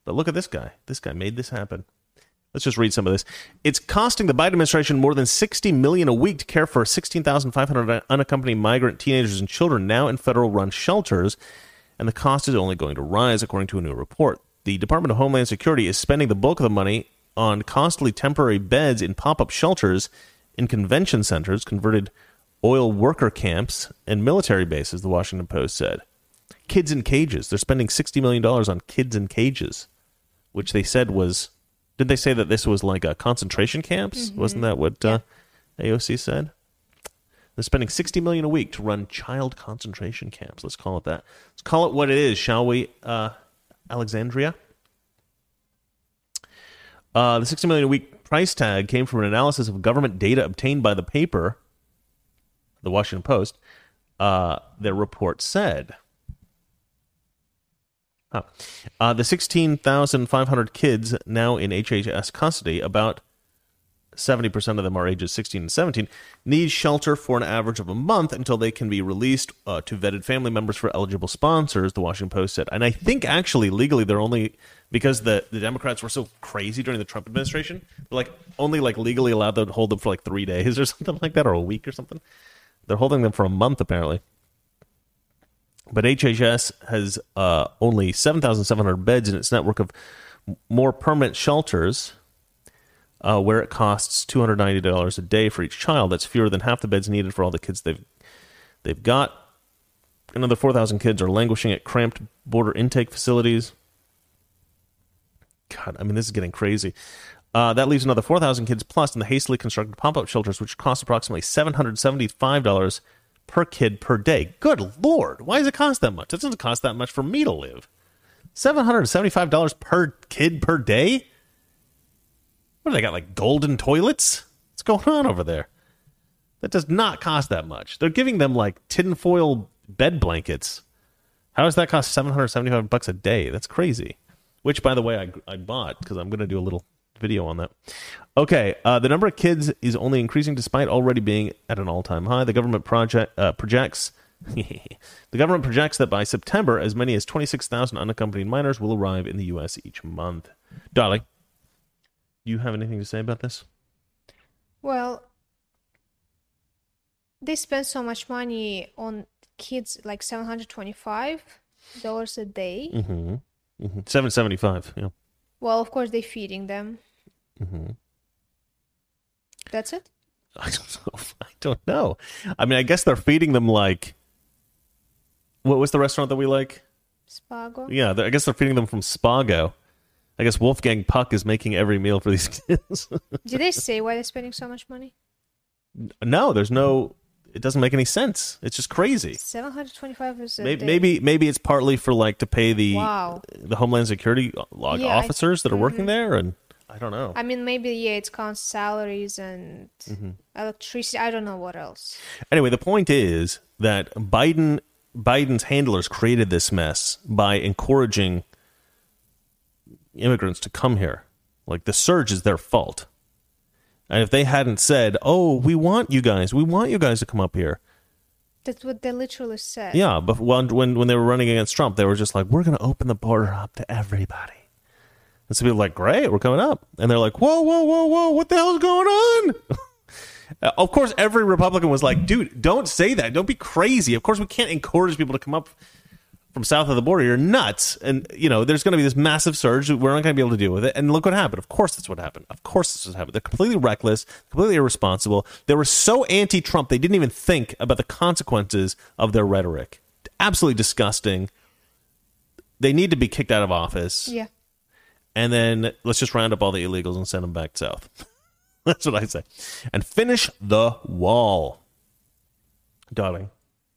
But look at this guy. This guy made this happen. Let's just read some of this. It's costing the Biden administration more than $60 million a week to care for 16,500 unaccompanied migrant teenagers and children now in federal-run shelters, and the cost is only going to rise, according to a new report. The Department of Homeland Security is spending the bulk of the money on costly temporary beds in pop-up shelters, in convention centers, converted oil worker camps, and military bases, the Washington Post said. Kids in cages. They're spending $60 million on kids in cages, which they said was... Did they say that this was like a concentration camps? Mm-hmm. Wasn't that what AOC said? They're spending $60 million a week to run child concentration camps. Let's call it that. Let's call it what it is, shall we, Alexandria? The $60 million a week price tag came from an analysis of government data obtained by the paper, the Washington Post. Their report said... the 16,500 kids now in HHS custody, about 70% of them are ages 16 and 17, need shelter for an average of a month until they can be released to vetted family members for eligible sponsors, the Washington Post said. And I think actually legally they're only, because the Democrats were so crazy during the Trump administration, they're like only like legally allowed them to hold them for like 3 days or something like that, or a week or something. They're holding them for a month apparently. But HHS has only 7,700 beds in its network of more permanent shelters where it costs $290 a day for each child. That's fewer than half the beds needed for all the kids they've got. Another 4,000 kids are languishing at cramped border intake facilities. God, I mean, this is getting crazy. That leaves another 4,000 kids plus in the hastily constructed pop-up shelters, which cost approximately $775 per kid per day. Good Lord. Why does it cost that much? It doesn't cost that much for me to live. $775 per kid per day? What do they got, like golden toilets? What's going on over there? That does not cost that much. They're giving them like tinfoil bed blankets. How does that cost $775 a day? That's crazy. Which, by the way, I bought because I'm going to do a little video on that. Okay, the number of kids is only increasing despite already being at an all-time high. The government projects that by September, as many as 26,000 unaccompanied minors will arrive in the U.S. each month. Dolly, do you have anything to say about this? Well, they spend so much money on kids, like $725 a day. Mm-hmm. Mm-hmm. $775, yeah. Well, of course, they're feeding them. Mm-hmm. That's it? I don't know. I mean, I guess they're feeding them like... What was the restaurant that we like? Spago. Yeah, I guess they're feeding them from Spago. I guess Wolfgang Puck is making every meal for these kids. Did they say why they're spending so much money? No, there's no... It doesn't make any sense. It's just crazy. $725 is a day. Maybe it's partly for like to pay the Homeland Security officers that are working there, and I don't know. I mean, maybe it counts salaries and electricity. I don't know what else. Anyway, the point is that Biden's handlers created this mess by encouraging immigrants to come here. Like the surge is their fault. And if they hadn't said, oh, we want you guys to come up here. That's what they literally said. Yeah, but when they were running against Trump, they were just like, we're going to open the border up to everybody. And so people were like, great, we're coming up. And they're like, whoa, whoa, whoa, whoa, what the hell's going on? Of course, every Republican was like, dude, don't say that. Don't be crazy. Of course, we can't encourage people to come up from south of the border. You're nuts. And, you know, there's going to be this massive surge. We're not going to be able to deal with it. And look what happened. Of course this is what happened. They're completely reckless, completely irresponsible. They were so anti-Trump, they didn't even think about the consequences of their rhetoric. Absolutely disgusting. They need to be kicked out of office. Yeah. And then let's just round up all the illegals and send them back south. That's what I say. And finish the wall. Darling.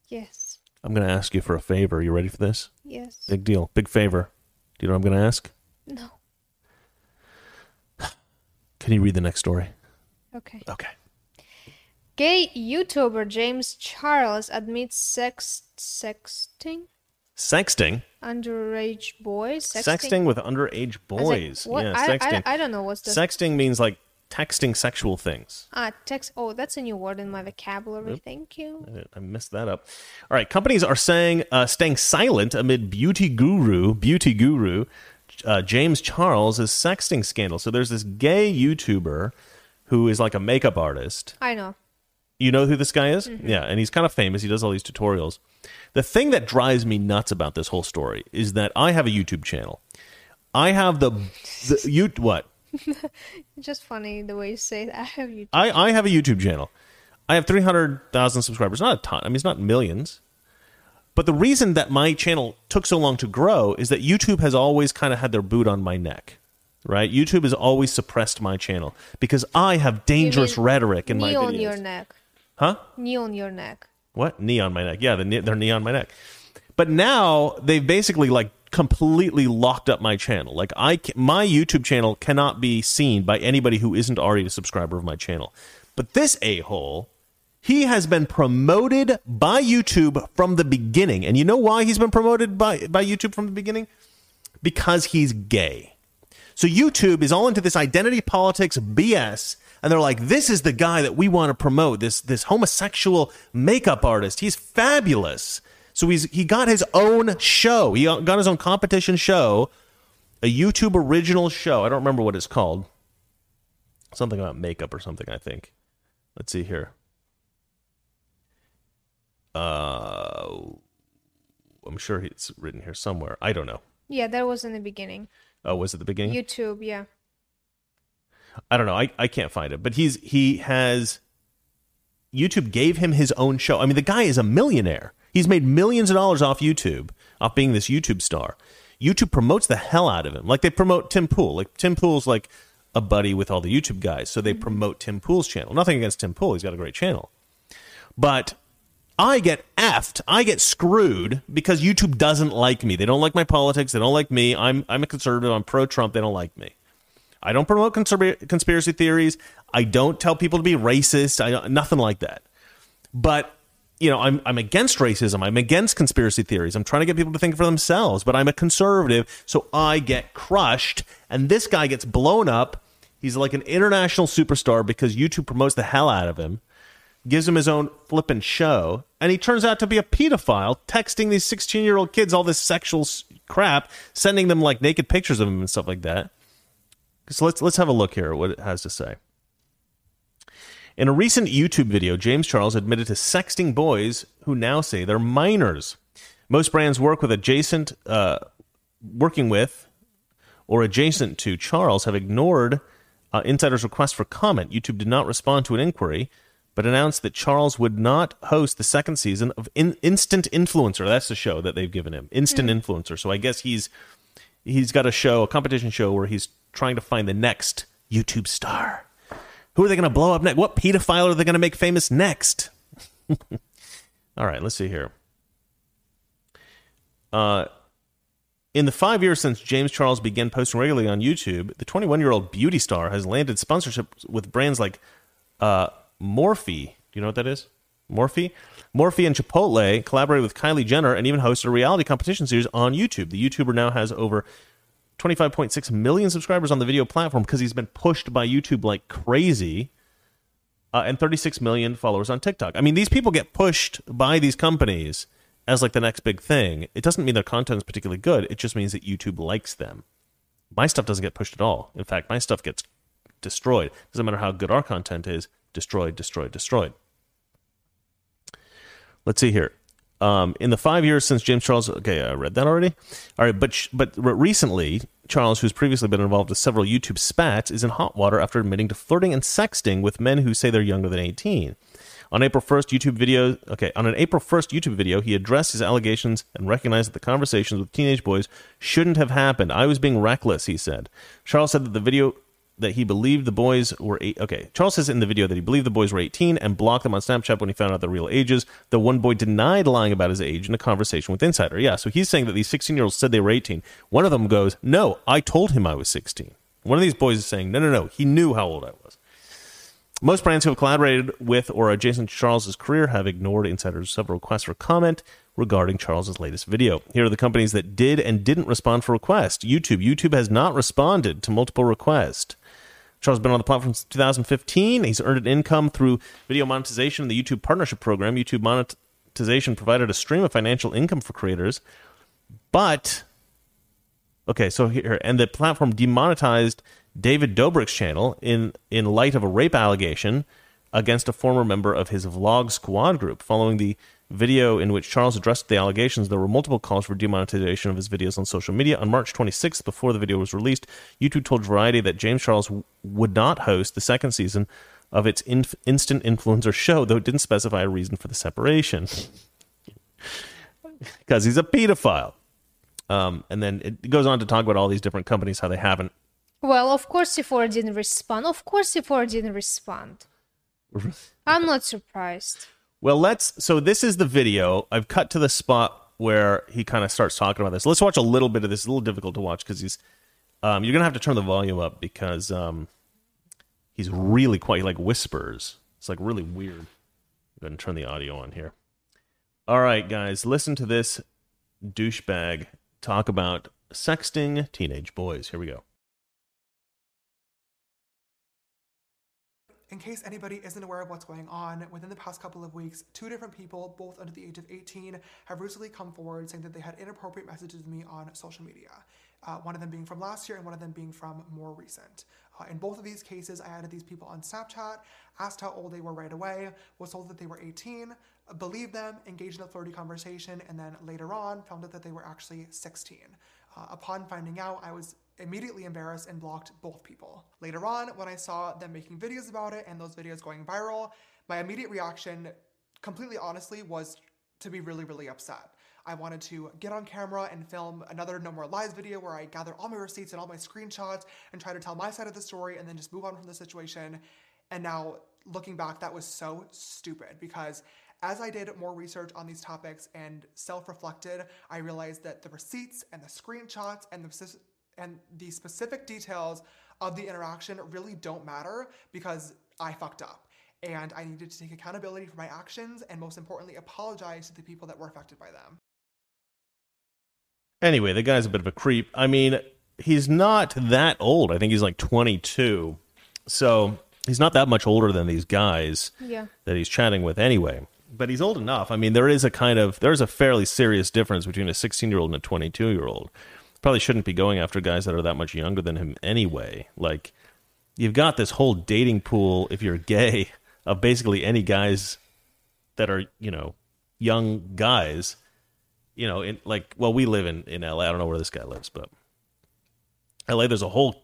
Yes. I'm going to ask you for a favor. You ready for this? Yes. Big deal. Big favor. Do you know what I'm going to ask? No. Can you read the next story? Okay. Gay YouTuber James Charles admits sexting? Sexting? Underage boys? Sexting with underage boys. Like, what? Yeah, sexting. I don't know what's the... Sexting means like texting sexual things. Text. Oh, that's a new word in my vocabulary. Yep. Thank you. I messed that up. All right. Companies are staying silent amid beauty guru James Charles' sexting scandal. So there's this gay YouTuber who is like a makeup artist. I know. You know who this guy is? Mm-hmm. Yeah. And he's kind of famous. He does all these tutorials. The thing that drives me nuts about this whole story is that I have a YouTube channel. I have what? Just funny the way you say that. I have a YouTube channel. I have 300,000 subscribers. Not a ton. I mean, it's not millions. But the reason that my channel took so long to grow is that YouTube has always kind of had their boot on my neck, right? YouTube has always suppressed my channel because I have dangerous rhetoric in my videos. Knee on your neck. Huh? Knee on your neck. What? Knee on my neck. Yeah, they're knee on my neck. But now they've basically like completely locked up my channel. Like my YouTube channel cannot be seen by anybody who isn't already a subscriber of my channel. But this a-hole, he has been promoted by YouTube from the beginning. And you know why he's been promoted by YouTube from the beginning? Because he's gay. So YouTube is all into this identity politics BS, and they're like, this is the guy that we want to promote, this homosexual makeup artist. He's fabulous. So he got his own show. He got his own competition show, a YouTube original show. I don't remember what it's called. Something about makeup or something, I think. Let's see here. I'm sure it's written here somewhere. I don't know. Yeah, that was in the beginning. Oh, was it the beginning? YouTube, yeah. I don't know. I can't find it. But he has... YouTube gave him his own show. I mean, the guy is a millionaire. He's made millions of dollars off YouTube, off being this YouTube star. YouTube promotes the hell out of him. Like, they promote Tim Pool. Like, Tim Pool's, like, a buddy with all the YouTube guys, so they promote Tim Pool's channel. Nothing against Tim Pool. He's got a great channel. But I get effed. I get screwed because YouTube doesn't like me. They don't like my politics. They don't like me. I'm a conservative. I'm pro-Trump. They don't like me. I don't promote conspiracy theories. I don't tell people to be racist. Nothing like that. But... You know, I'm against racism. I'm against conspiracy theories. I'm trying to get people to think for themselves, but I'm a conservative, so I get crushed. And this guy gets blown up. He's like an international superstar because YouTube promotes the hell out of him, gives him his own flippin' show, and he turns out to be a pedophile, texting these 16-year-old kids all this sexual crap, sending them like naked pictures of him and stuff like that. So let's have a look here at what it has to say. In a recent YouTube video, James Charles admitted to sexting boys who now say they're minors. Most brands work with adjacent to Charles have ignored insiders' requests for comment. YouTube did not respond to an inquiry, but announced that Charles would not host the second season of Instant Influencer. That's the show that they've given him, Instant Influencer. So I guess he's got a show, a competition show, where he's trying to find the next YouTube star. Who are they going to blow up next? What pedophile are they going to make famous next? All right, let's see here. In the 5 years since James Charles began posting regularly on YouTube, the 21-year-old beauty star has landed sponsorships with brands like Morphe. Do you know what that is? Morphe? Morphe and Chipotle collaborated with Kylie Jenner and even hosted a reality competition series on YouTube. The YouTuber now has over 25.6 million subscribers on the video platform because he's been pushed by YouTube like crazy, and 36 million followers on TikTok. I mean, these people get pushed by these companies as like the next big thing. It doesn't mean their content is particularly good. It just means that YouTube likes them. My stuff doesn't get pushed at all. In fact, my stuff gets destroyed. Doesn't matter how good our content is. Destroyed, destroyed, destroyed. Let's see here. In the 5 years since James Charles... Okay, I read that already. All right, but recently, Charles, who's previously been involved with several YouTube spats, is in hot water after admitting to flirting and sexting with men who say they're younger than 18. On an April 1st YouTube video, he addressed his allegations and recognized that the conversations with teenage boys shouldn't have happened. I was being reckless, he said. Charles said that the video that he believed the boys were eight. Okay, Charles says in the video that he believed the boys were 18 and blocked them on Snapchat when he found out their real ages. The one boy denied lying about his age in a conversation with Insider. Yeah, so he's saying that these 16-year-olds said they were 18. One of them goes, "No, I told him I was 16." One of these boys is saying, "No, he knew how old I was." Most brands who have collaborated with or adjacent to Charles' career have ignored insiders' several requests for comment regarding Charles' latest video. Here are the companies that did and didn't respond for requests. YouTube. YouTube has not responded to multiple requests. Charles has been on the platform since 2015. He's earned an income through video monetization and the YouTube Partnership Program. YouTube monetization provided a stream of financial income for creators. But, okay, so here, and the platform demonetized David Dobrik's channel in light of a rape allegation against a former member of his Vlog Squad group. Following the video in which Charles addressed the allegations, there were multiple calls for demonetization of his videos on social media. On March 26th, before the video was released, YouTube told Variety that James Charles would not host the second season of its Instant Influencer show, though it didn't specify a reason for the separation. Because he's a pedophile. And then it goes on to talk about all these different companies, how they haven't. Well, of course Sephora didn't respond. I'm not surprised. Well, so this is the video. I've cut to the spot where he kind of starts talking about this. Let's watch a little bit of this. It's a little difficult to watch because he's... you're going to have to turn the volume up because he's really quiet. He like whispers. It's like really weird. Go ahead and turn the audio on here. All right, guys. Listen to this douchebag talk about sexting teenage boys. Here we go. In case anybody isn't aware of what's going on, within the past couple of weeks, two different people, both under the age of 18, have recently come forward saying that they had inappropriate messages with me on social media. One of them being from last year and one of them being from more recent. In both of these cases, I added these people on Snapchat, asked how old they were right away, was told that they were 18, believed them, engaged in a flirty conversation, and then later on found out that they were actually 16. Upon finding out, I was immediately embarrassed and blocked both people. Later on, when I saw them making videos about it and those videos going viral, my immediate reaction, completely honestly, was to be really, really upset. I wanted to get on camera and film another No More Lies video where I gather all my receipts and all my screenshots and try to tell my side of the story and then just move on from the situation. And now, looking back, that was so stupid because as I did more research on these topics and self-reflected, I realized that the receipts and the screenshots and the specific details of the interaction really don't matter because I fucked up and I needed to take accountability for my actions and most importantly, apologize to the people that were affected by them. Anyway, the guy's a bit of a creep. I mean, he's not that old. I think he's like 22. So he's not that much older than these guys that he's chatting with anyway. But he's old enough. I mean, there is a kind of, there's a fairly serious difference between a 16-year-old and a 22-year-old. Probably shouldn't be going after guys that are that much younger than him anyway. Like, you've got this whole dating pool, if you're gay, of basically any guys that are, you know, young guys. You know, in like, well, we live in LA. I don't know where this guy lives, but LA, there's a whole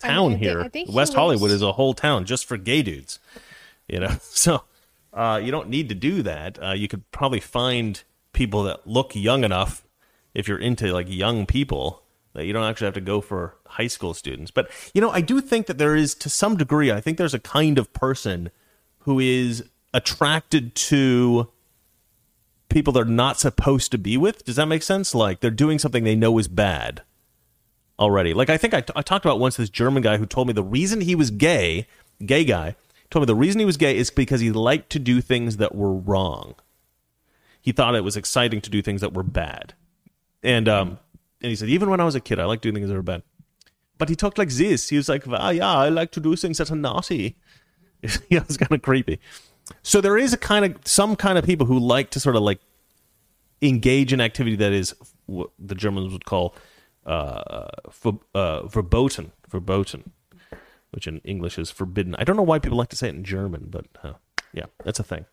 town here. I think West Hollywood is a whole town just for gay dudes. You know, so... you don't need to do that. You could probably find people that look young enough if you're into like young people that you don't actually have to go for high school students. But, you know, I do think that there is, to some degree, I think there's a kind of person who is attracted to people they're not supposed to be with. Does that make sense? Like they're doing something they know is bad already. Like I think I talked about once this German guy who told me the reason he was gay guy, told me the reason he was gay is because he liked to do things that were wrong. He thought it was exciting to do things that were bad. And he said, even when I was a kid, I liked doing things that were bad. But he talked like this. He was like, well, yeah, I like to do things that are naughty. It was kind of creepy. So there is a kind of, some kind of people who like to sort of like engage in activity that is what the Germans would call verboten. Which in English is forbidden. I don't know why people like to say it in German, but yeah, that's a thing.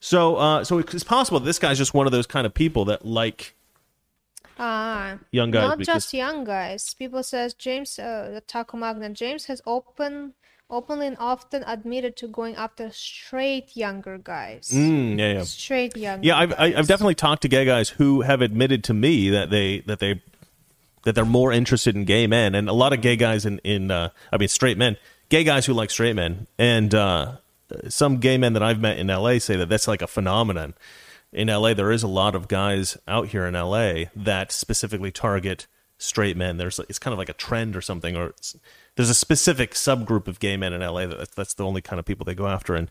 So it's possible this guy's just one of those kind of people that like young guys. Not just young guys. People says James, the Taco Magna, James has openly and often admitted to going after straight younger guys. Straight younger guys. I've definitely talked to gay guys who have admitted to me that they're more interested in gay men, and a lot of gay guys straight men, gay guys who like straight men, and some gay men that I've met in LA say that that's like a phenomenon. In LA, there is a lot of guys out here in LA that specifically target straight men. It's kind of like a trend or something, or there's a specific subgroup of gay men in LA that's the only kind of people they go after. And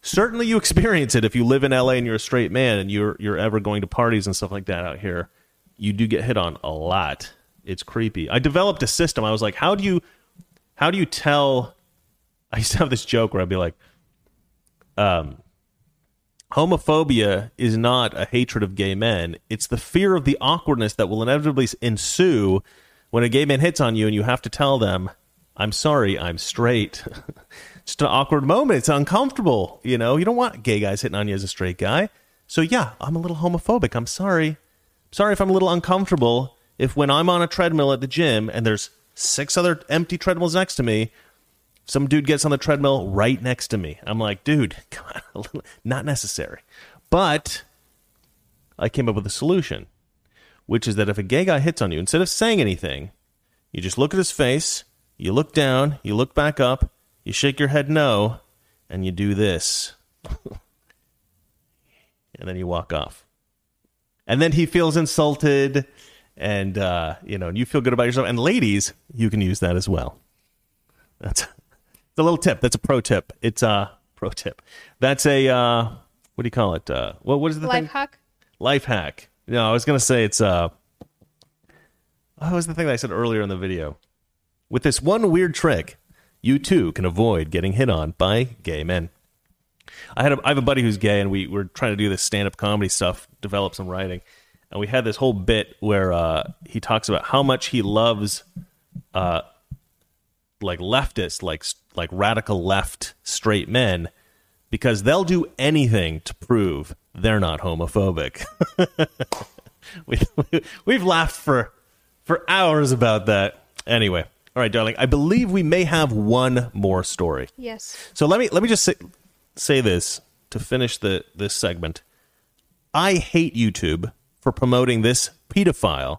certainly, you experience it if you live in LA and you're a straight man and you're ever going to parties and stuff like that out here. You do get hit on a lot. It's creepy. I developed a system. I was like, how do you tell? I used to have this joke where I'd be like, homophobia is not a hatred of gay men. It's the fear of the awkwardness that will inevitably ensue when a gay man hits on you and you have to tell them, I'm sorry, I'm straight. Just an awkward moment. It's uncomfortable. You know, you don't want gay guys hitting on you as a straight guy. So yeah, I'm a little homophobic. I'm sorry. Sorry if I'm a little uncomfortable. If when I'm on a treadmill at the gym and there's 6 other empty treadmills next to me, some dude gets on the treadmill right next to me. I'm like, dude, come on, not necessary. But I came up with a solution, which is that if a gay guy hits on you, instead of saying anything, you just look at his face, you look down, you look back up, you shake your head no, and you do this. And then you walk off. And then he feels insulted. And, you know, you feel good about yourself. And ladies, you can use that as well. That's a little tip. That's a pro tip. It's a pro tip. That's a, what do you call it? What is the life thing? Hack? Life hack. No, I was going to say it's, what was the thing that I said earlier in the video? With this one weird trick, you too can avoid getting hit on by gay men. I have a buddy who's gay, and we were trying to do this stand-up comedy stuff, develop some writing. And we had this whole bit where he talks about how much he loves like leftists, like radical left straight men, because they'll do anything to prove they're not homophobic. We've laughed for hours about that. Anyway. All right, darling. I believe we may have one more story. Yes. So let me just say this to finish this segment. I hate YouTube for promoting this pedophile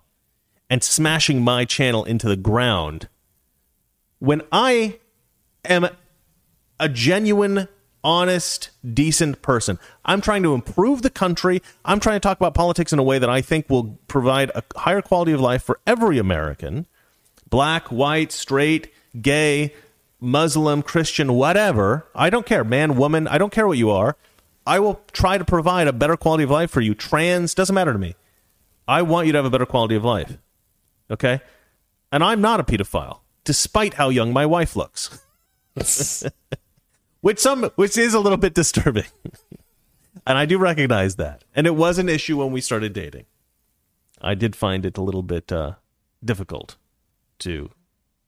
and smashing my channel into the ground when I am a genuine, honest, decent person. I'm trying to improve the country. I'm trying to talk about politics in a way that I think will provide a higher quality of life for every American, black, white, straight, gay, Muslim, Christian, whatever. I don't care, man, woman. I don't care what you are. I will try to provide a better quality of life for you. Trans, doesn't matter to me. I want you to have a better quality of life. Okay? And I'm not a pedophile, despite how young my wife looks. which is a little bit disturbing. And I do recognize that. And it was an issue when we started dating. I did find it a little bit difficult to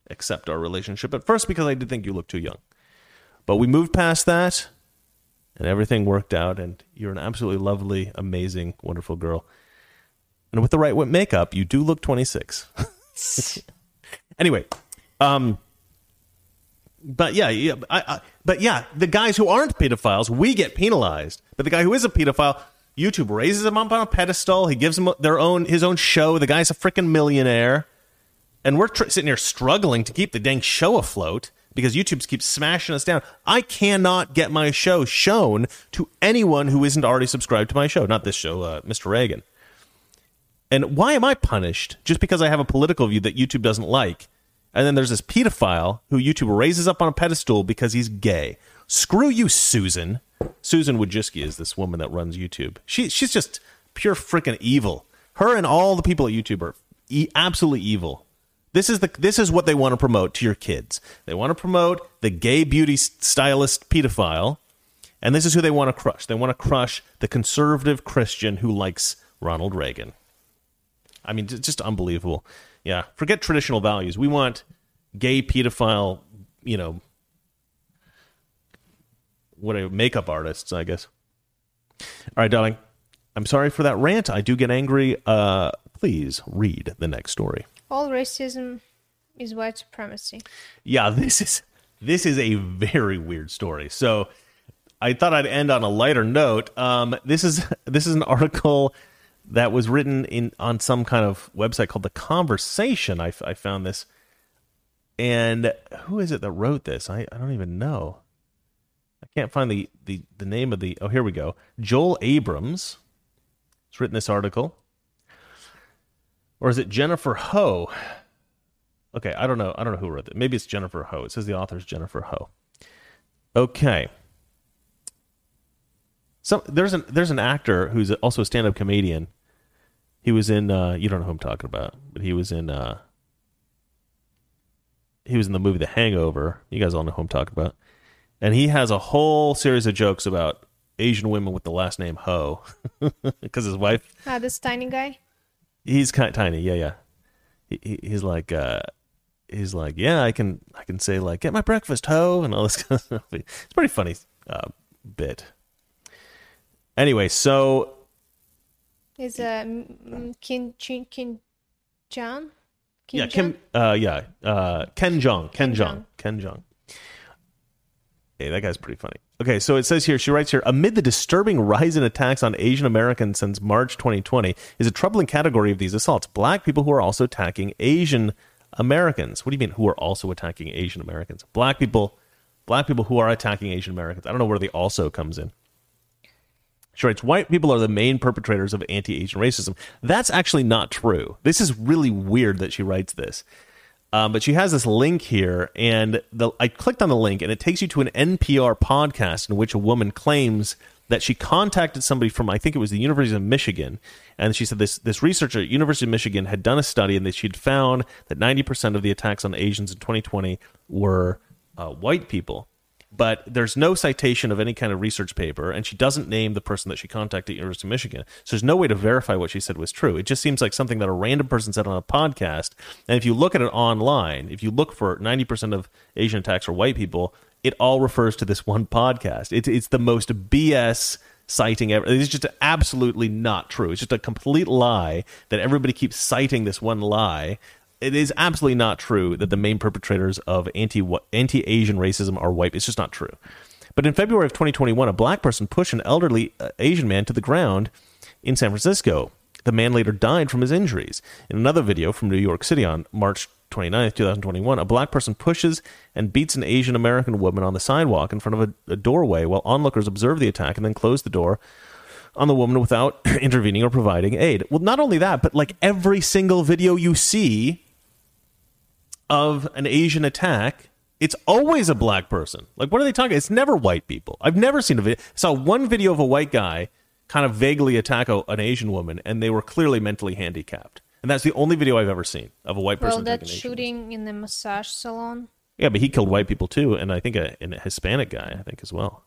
accept our relationship at first because I did think you looked too young. But we moved past that and everything worked out. And you're an absolutely lovely, amazing, wonderful girl. And with the right makeup, you do look 26. Anyway, but yeah, the guys who aren't pedophiles, we get penalized. But the guy who is a pedophile, YouTube raises him up on a pedestal. He gives him his own show. The guy's a freaking millionaire, and we're sitting here struggling to keep the dang show afloat because YouTube keeps smashing us down. I cannot get my show shown to anyone who isn't already subscribed to my show. Not this show, Mr. Reagan. And why am I punished just because I have a political view that YouTube doesn't like? And then there's this pedophile who YouTube raises up on a pedestal because he's gay. Screw you, Susan. Susan Wojcicki is this woman that runs YouTube. She's just pure freaking evil. Her and all the people at YouTube are absolutely evil. This is what they want to promote to your kids. They want to promote the gay beauty stylist pedophile. And this is who they want to crush. They want to crush the conservative Christian who likes Ronald Reagan. I mean, just unbelievable. Yeah, forget traditional values. We want gay pedophile, makeup artists, I guess. All right, darling. I'm sorry for that rant. I do get angry. Please read the next story. All racism is white supremacy. Yeah, this is a very weird story. So I thought I'd end on a lighter note. This is an article that was written on some kind of website called The Conversation. I found this. And who is it that wrote this? I don't even know. I can't find the name of the... Oh, here we go. Joel Abrams has written this article. Or is it Jennifer Ho? Okay, I don't know who wrote it. Maybe it's Jennifer Ho. It says the author's Jennifer Ho. Okay. So there's an actor who's also a stand-up comedian. He was in you don't know who I'm talking about, but he was in the movie The Hangover. You guys all know who I'm talking about. And he has a whole series of jokes about Asian women with the last name Ho because his wife. This tiny guy. He's kind of tiny. Yeah. He's like yeah, I can say like get my breakfast Ho and all this kind of stuff. It's a pretty funny bit. Anyway, so is Kim Jong? Yeah, Kim. Ken Jeong. Hey, that guy's pretty funny. Okay, so it says here, she writes here, amid the disturbing rise in attacks on Asian Americans since March 2020 is a troubling category of these assaults. Black people who are also attacking Asian Americans. What do you mean who are also attacking Asian Americans? Black people who are attacking Asian Americans. I don't know where the also comes in. She writes, white people are the main perpetrators of anti-Asian racism. That's actually not true. This is really weird that she writes this. But she has this link here, and I clicked on the link, and it takes you to an NPR podcast in which a woman claims that she contacted somebody from, I think it was the University of Michigan, and she said this researcher at University of Michigan had done a study, and that she'd found that 90% of the attacks on Asians in 2020 were white people. But there's no citation of any kind of research paper, and she doesn't name the person that she contacted at University of Michigan. So there's no way to verify what she said was true. It just seems like something that a random person said on a podcast. And if you look at it online, if you look for 90% of Asian attacks are white people, it all refers to this one podcast. It's the most BS citing ever. It's just absolutely not true. It's just a complete lie that everybody keeps citing this one lie. It is absolutely not true that the main perpetrators of anti-Asian racism are white. It's just not true. But in February of 2021, a black person pushed an elderly Asian man to the ground in San Francisco. The man later died from his injuries. In another video from New York City on March 29, 2021, a black person pushes and beats an Asian American woman on the sidewalk in front of a doorway while onlookers observe the attack and then close the door on the woman without intervening or providing aid. Well, not only that, but like every single video you see of an Asian attack, it's always a black person. Like, what are they talking? It's never white people. I've never seen a video. I saw one video of a white guy kind of vaguely attack an Asian woman, and they were clearly mentally handicapped. And that's the only video I've ever seen of a white person. Well, that shooting in the massage salon. Yeah, but he killed white people too, and I think a Hispanic guy, I think as well.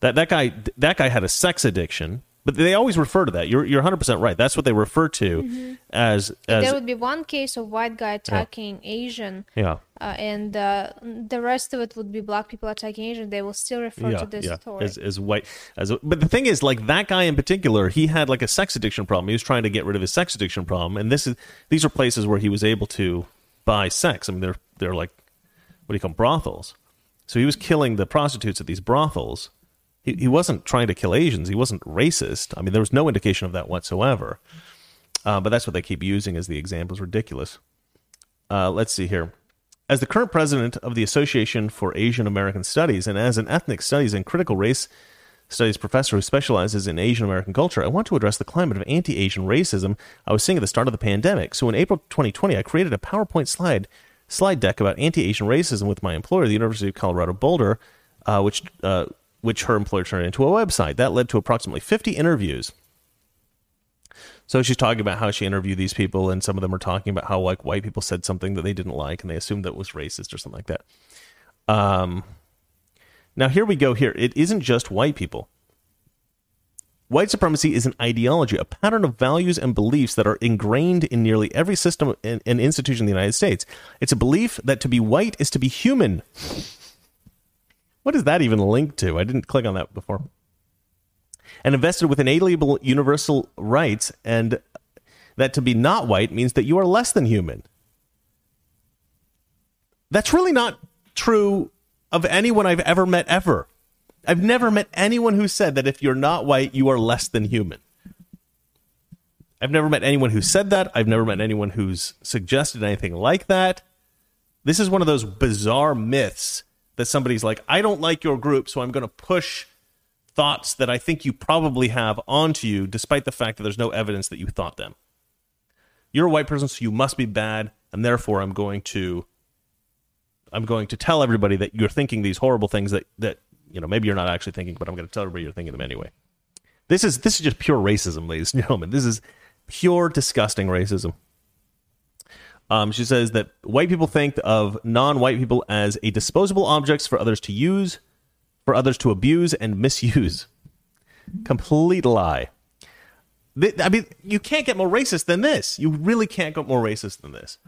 That guy had a sex addiction, but they always refer to that. You're 100% right. That's what they refer to as. There would be one case of white guy attacking Asian. Yeah. And the rest of it would be black people attacking Asian. They will still refer to this story as white. But the thing is, like, that guy in particular, he had like a sex addiction problem. He was trying to get rid of his sex addiction problem, and these are places where he was able to buy sex. I mean, they're like, what do you call them, brothels? So he was killing the prostitutes at these brothels. He wasn't trying to kill Asians. He wasn't racist. I mean, there was no indication of that whatsoever. But that's what they keep using as the example. It's ridiculous. Let's see here. As the current president of the Association for Asian American Studies and as an ethnic studies and critical race studies professor who specializes in Asian American culture, I want to address the climate of anti-Asian racism I was seeing at the start of the pandemic. So in April 2020, I created a PowerPoint slide deck about anti-Asian racism with my employer, the University of Colorado Boulder, which her employer turned into a website. That led to approximately 50 interviews. So she's talking about how she interviewed these people, and some of them are talking about how, like, white people said something that they didn't like, and they assumed that was racist or something like that. Now, here we go here. It isn't just white people. White supremacy is an ideology, a pattern of values and beliefs that are ingrained in nearly every system and institution in the United States. It's a belief that to be white is to be human. What is that even linked to? I didn't click on that before. And invested with inalienable universal rights, and that to be not white means that you are less than human. That's really not true of anyone I've ever met, ever. I've never met anyone who said that if you're not white, you are less than human. I've never met anyone who said that. I've never met anyone who's suggested anything like that. This is one of those bizarre myths that somebody's like, I don't like your group, so I'm going to push thoughts that I think you probably have onto you, despite the fact that there's no evidence that you thought them. You're a white person, so you must be bad, and therefore I'm going to tell everybody that you're thinking these horrible things that you know, maybe you're not actually thinking, but I'm going to tell everybody you're thinking them anyway. This is just pure racism, ladies and gentlemen. This is pure disgusting racism. She says that white people think of non-white people as a disposable objects for others to use, for others to abuse and misuse. Complete lie. I mean, you can't get more racist than this. You really can't get more racist than this.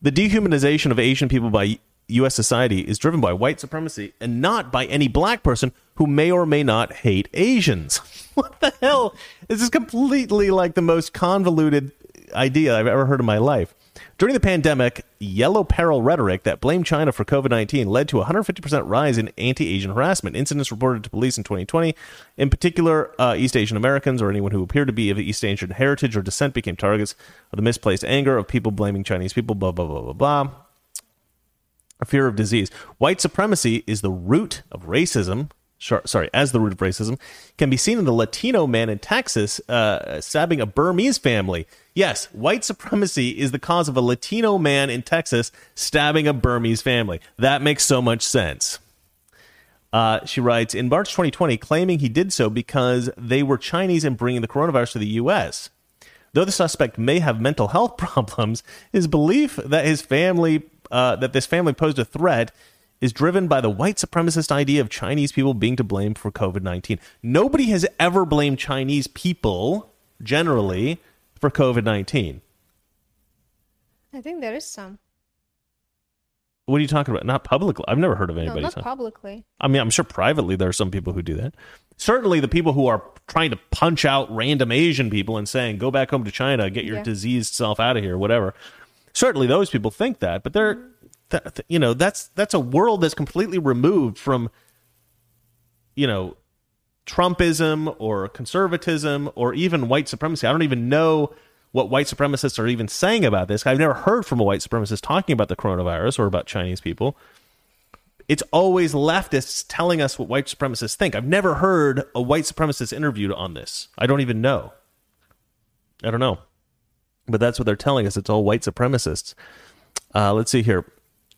The dehumanization of Asian people by U.S. society is driven by white supremacy and not by any black person who may or may not hate Asians. What the hell? This is completely like the most convoluted idea I've ever heard in my life. During the pandemic, yellow peril rhetoric that blamed China for COVID-19 led to a 150% rise in anti-Asian harassment. Incidents reported to police in 2020, in particular, East Asian Americans or anyone who appeared to be of East Asian heritage or descent became targets of the misplaced anger of people blaming Chinese people, blah, blah, blah, blah, blah. A fear of disease. White supremacy is the root of racism. As the root of racism, can be seen in the Latino man in Texas stabbing a Burmese family. Yes, white supremacy is the cause of a Latino man in Texas stabbing a Burmese family. That makes so much sense. She writes, in March 2020, claiming he did so because they were Chinese and bringing the coronavirus to the U.S. Though the suspect may have mental health problems, his belief that this family posed a threat is driven by the white supremacist idea of Chinese people being to blame for COVID-19. Nobody has ever blamed Chinese people, generally, for COVID-19. I think there is some. What are you talking about? Not publicly. I've never heard of anybody. No, not publicly. I mean, I'm sure privately there are some people who do that. Certainly the people who are trying to punch out random Asian people and saying, go back home to China, get your diseased self out of here, whatever. Certainly those people think that, but they're... you know, that's a world that's completely removed from, you know, Trumpism or conservatism or even white supremacy. I don't even know what white supremacists are even saying about this. I've never heard from a white supremacist talking about the coronavirus or about Chinese people. It's always leftists telling us what white supremacists think. I've never heard a white supremacist interviewed on this. I don't even know. I don't know. But that's what they're telling us. It's all white supremacists. Let's see here.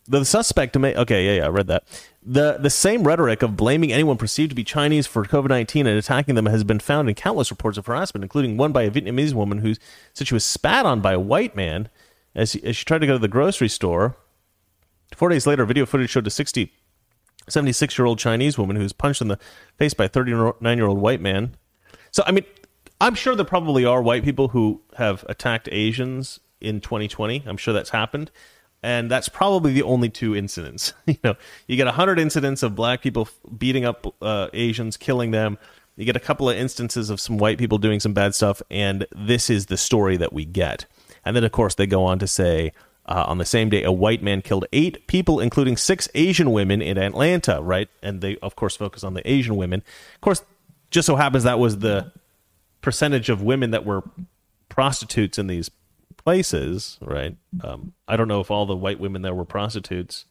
The suspect may... Okay, I read that. The same rhetoric of blaming anyone perceived to be Chinese for COVID-19 and attacking them has been found in countless reports of harassment, including one by a Vietnamese woman who said she was spat on by a white man as she tried to go to the grocery store 4 days later, video footage showed a 76-year-old Chinese woman who was punched in the face by a 39-year-old white man. So, I mean, I'm sure there probably are white people who have attacked Asians in 2020. I'm sure that's happened. And that's probably the only two incidents. You know, you get 100 incidents of black people beating up Asians, killing them. You get a couple of instances of some white people doing some bad stuff. And this is the story that we get. And then, of course, they go on to say, on the same day, a white man killed 8 people, including 6 Asian women in Atlanta, right? And they, of course, focus on the Asian women. Of course, just so happens that was the percentage of women that were prostitutes in these places, right? I don't know if all the white women there were prostitutes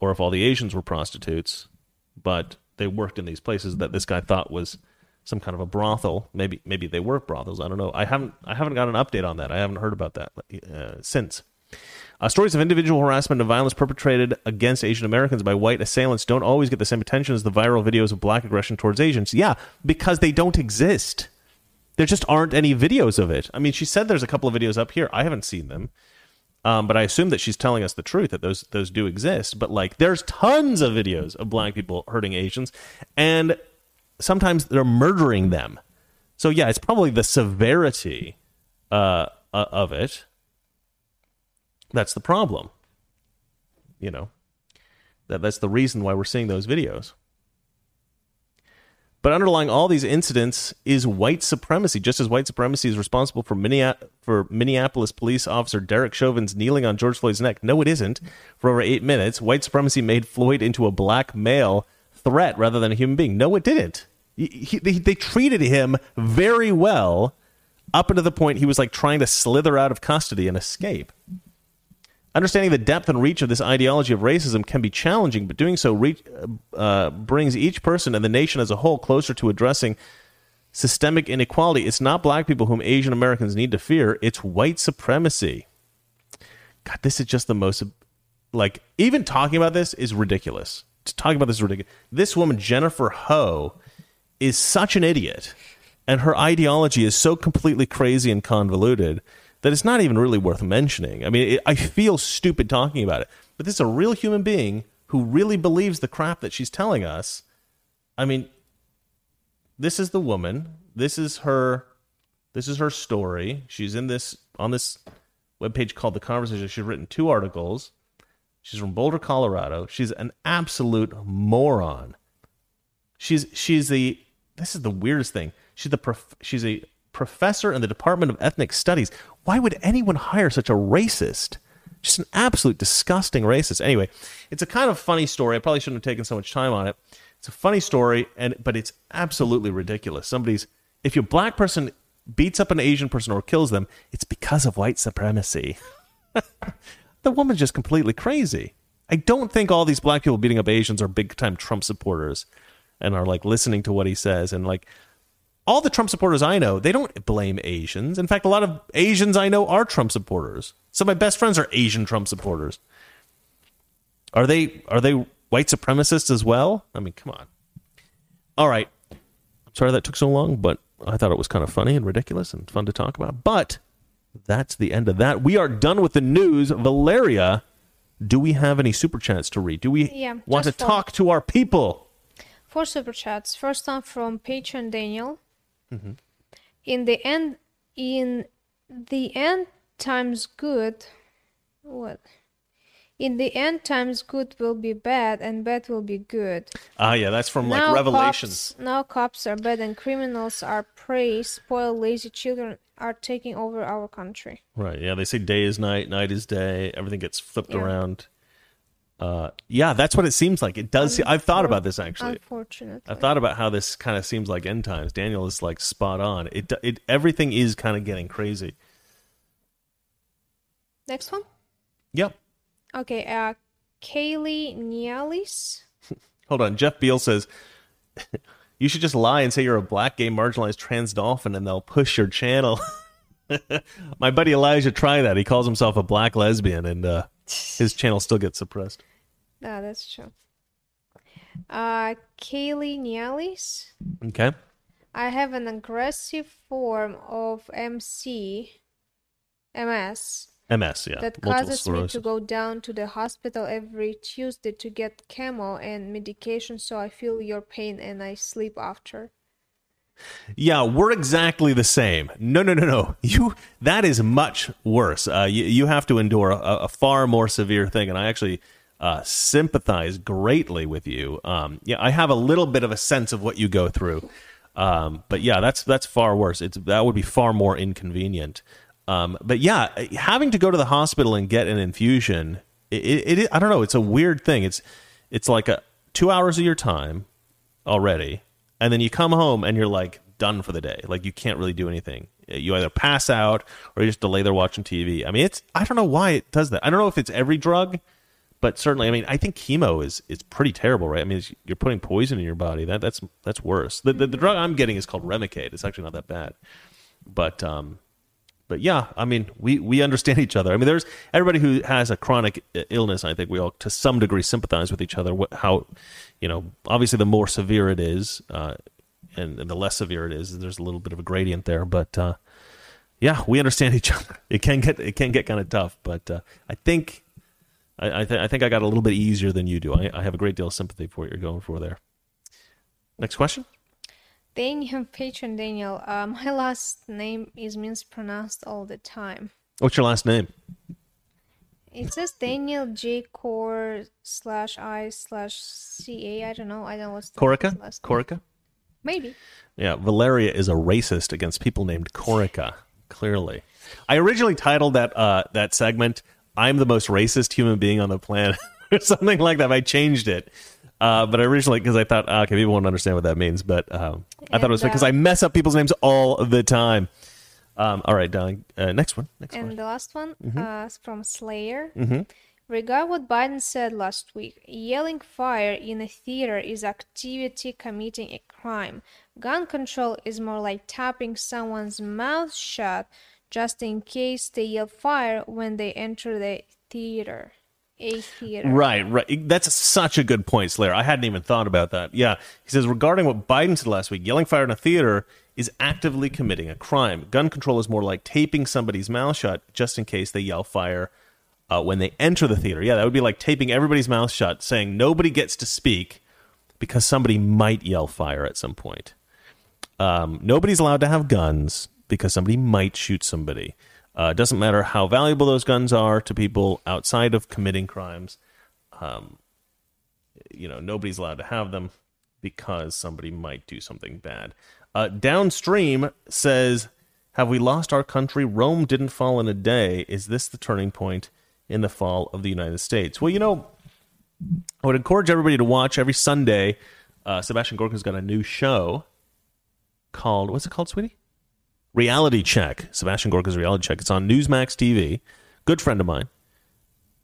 or if all the Asians were prostitutes, but they worked in these places that this guy thought was some kind of a brothel. Maybe they were brothels. I don't know. I haven't got an update on that. I haven't heard about that since. Stories of individual harassment and violence perpetrated against Asian Americans by white assailants don't always get the same attention as the viral videos of black aggression towards Asians. Yeah, because they don't exist. There just aren't any videos of it. I mean, she said there's a couple of videos up here. I haven't seen them. But I assume that she's telling us the truth, that those do exist. But, like, there's tons of videos of black people hurting Asians. And sometimes they're murdering them. So, yeah, it's probably the severity of it. That's the problem, you know, that's the reason why we're seeing those videos. But underlying all these incidents is white supremacy, just as white supremacy is responsible for Minneapolis police officer Derek Chauvin's kneeling on George Floyd's neck. No, it isn't. For over 8 minutes, white supremacy made Floyd into a black male threat rather than a human being. No, it didn't. They treated him very well up until the point he was like trying to slither out of custody and escape. Understanding the depth and reach of this ideology of racism can be challenging, but doing so brings each person and the nation as a whole closer to addressing systemic inequality. It's not black people whom Asian Americans need to fear. It's white supremacy. God, this is just the most, like, even talking about this is ridiculous. This woman, Jennifer Ho, is such an idiot, and her ideology is so completely crazy and convoluted that it's not even really worth mentioning. I mean, I feel stupid talking about it, but this is a real human being who really believes the crap that she's telling us. I mean, this is the woman. This is her story. She's on this webpage called The Conversation. She's written 2 articles. She's from Boulder, Colorado. She's an absolute moron. This is the weirdest thing. She's a professor in the Department of Ethnic Studies. Why would anyone hire such a racist? Just an absolute disgusting racist. Anyway, it's a kind of funny story. I probably shouldn't have taken so much time on it. It's a funny story, but it's absolutely ridiculous. If your black person beats up an Asian person or kills them, it's because of white supremacy. The woman's just completely crazy. I don't think all these black people beating up Asians are big-time Trump supporters and are, like, listening to what he says and, like, all the Trump supporters I know, they don't blame Asians. In fact, a lot of Asians I know are Trump supporters. Some of my best friends are Asian Trump supporters. Are they white supremacists as well? I mean, come on. All right. I'm sorry that took so long, but I thought it was kind of funny and ridiculous and fun to talk about. But that's the end of that. We are done with the news. Valeria, do we have any super chats to read? Do we want to talk to our people? 4 super chats. First one from Patreon Daniel. Mm-hmm. In the end times good will be bad and bad will be good. Yeah, that's from like Revelations. Now cops are bad and criminals are prey. Spoiled lazy children are taking over our country. Right, yeah, they say day is night, night is day, everything gets flipped around. Yeah, that's what it seems like. It does. I've thought about this, actually. Unfortunately, I've thought about how this kind of seems like end times. Daniel is like spot on. It everything is kind of getting crazy. Next one. Yep. Okay. Kaylee Nialis. Hold on. Jeff Beal says you should just lie and say you're a black, gay, marginalized trans dolphin, and they'll push your channel. My buddy Elijah tried that. He calls himself a black lesbian, and his channel still gets suppressed. Ah, that's true. Kaylee Nialis. Okay. I have an aggressive form of MS MS, yeah. That causes me to go down to the hospital every Tuesday to get chemo and medication, so I feel your pain and I sleep after. Yeah, we're exactly the same. No. That is much worse. You have to endure a far more severe thing, and I actually sympathize greatly with you. Yeah, I have a little bit of a sense of what you go through. But yeah, that's far worse. That would be far more inconvenient. But yeah, having to go to the hospital and get an infusion, I don't know, it's a weird thing. It's like 2 hours of your time already, and then you come home and you're like done for the day. Like you can't really do anything. You either pass out or you just lay there watching TV. I mean, I don't know why it does that. I don't know if it's every drug, but certainly, I mean, I think chemo is pretty terrible, right? I mean, you're putting poison in your body. That's worse. The drug I'm getting is called Remicade. It's actually not that bad, but yeah, I mean, we understand each other. I mean, there's everybody who has a chronic illness. I think we all, to some degree, sympathize with each other. How, you know, obviously the more severe it is, and the less severe it is, there's a little bit of a gradient there. But yeah, we understand each other. It can get kind of tough. But I think I got a little bit easier than you do. I have a great deal of sympathy for what you're going for there. Next question. Daniel, patron Daniel, my last name is mispronounced all the time. What's your last name? It says Daniel J. Cor/I/CA. I don't know. I don't know what's the Corica? Last name. Corica? Maybe. Yeah, Valeria is a racist against people named Corica, clearly. I originally titled that segment, I'm the most racist human being on the planet, or something like that. I changed it. But I originally, because I thought, okay, people won't understand what that means, but I thought it was because I mess up people's names all the time. All right, darling. Next one. The last one is from Slayer. Mm-hmm. Regard what Biden said last week. Yelling fire in a theater is activity committing a crime. Gun control is more like tapping someone's mouth shut just in case they yell fire when they enter the theater. A theater. Right. That's such a good point, Slayer. I hadn't even thought about that. Yeah. He says, regarding what Biden said last week, yelling fire in a theater is actively committing a crime. Gun control is more like taping somebody's mouth shut just in case they yell fire when they enter the theater. Yeah, that would be like taping everybody's mouth shut, saying nobody gets to speak because somebody might yell fire at some point. Nobody's allowed to have guns because somebody might shoot somebody. It doesn't matter how valuable those guns are to people outside of committing crimes. You know, nobody's allowed to have them because somebody might do something bad. Downstream says, have we lost our country? Rome didn't fall in a day. Is this the turning point in the fall of the United States? Well, you know, I would encourage everybody to watch every Sunday. Sebastian Gorka's got a new show called, what's it called, sweetie? Reality Check. Sebastian Gorka's Reality Check. It's on Newsmax TV. Good friend of mine.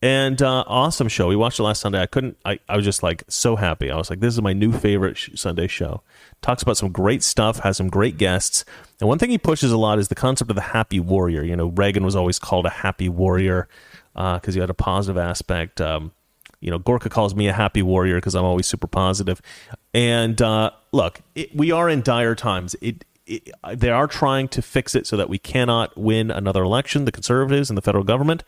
And awesome show. We watched it last Sunday. I was just like so happy. I was like, this is my new favorite Sunday show. Talks about some great stuff, has some great guests. And one thing he pushes a lot is the concept of the happy warrior. You know, Reagan was always called a happy warrior because he had a positive aspect. You know, Gorka calls me a happy warrior because I'm always super positive. And look, we are in dire times. They are trying to fix it so that we cannot win another election, the conservatives and the federal government.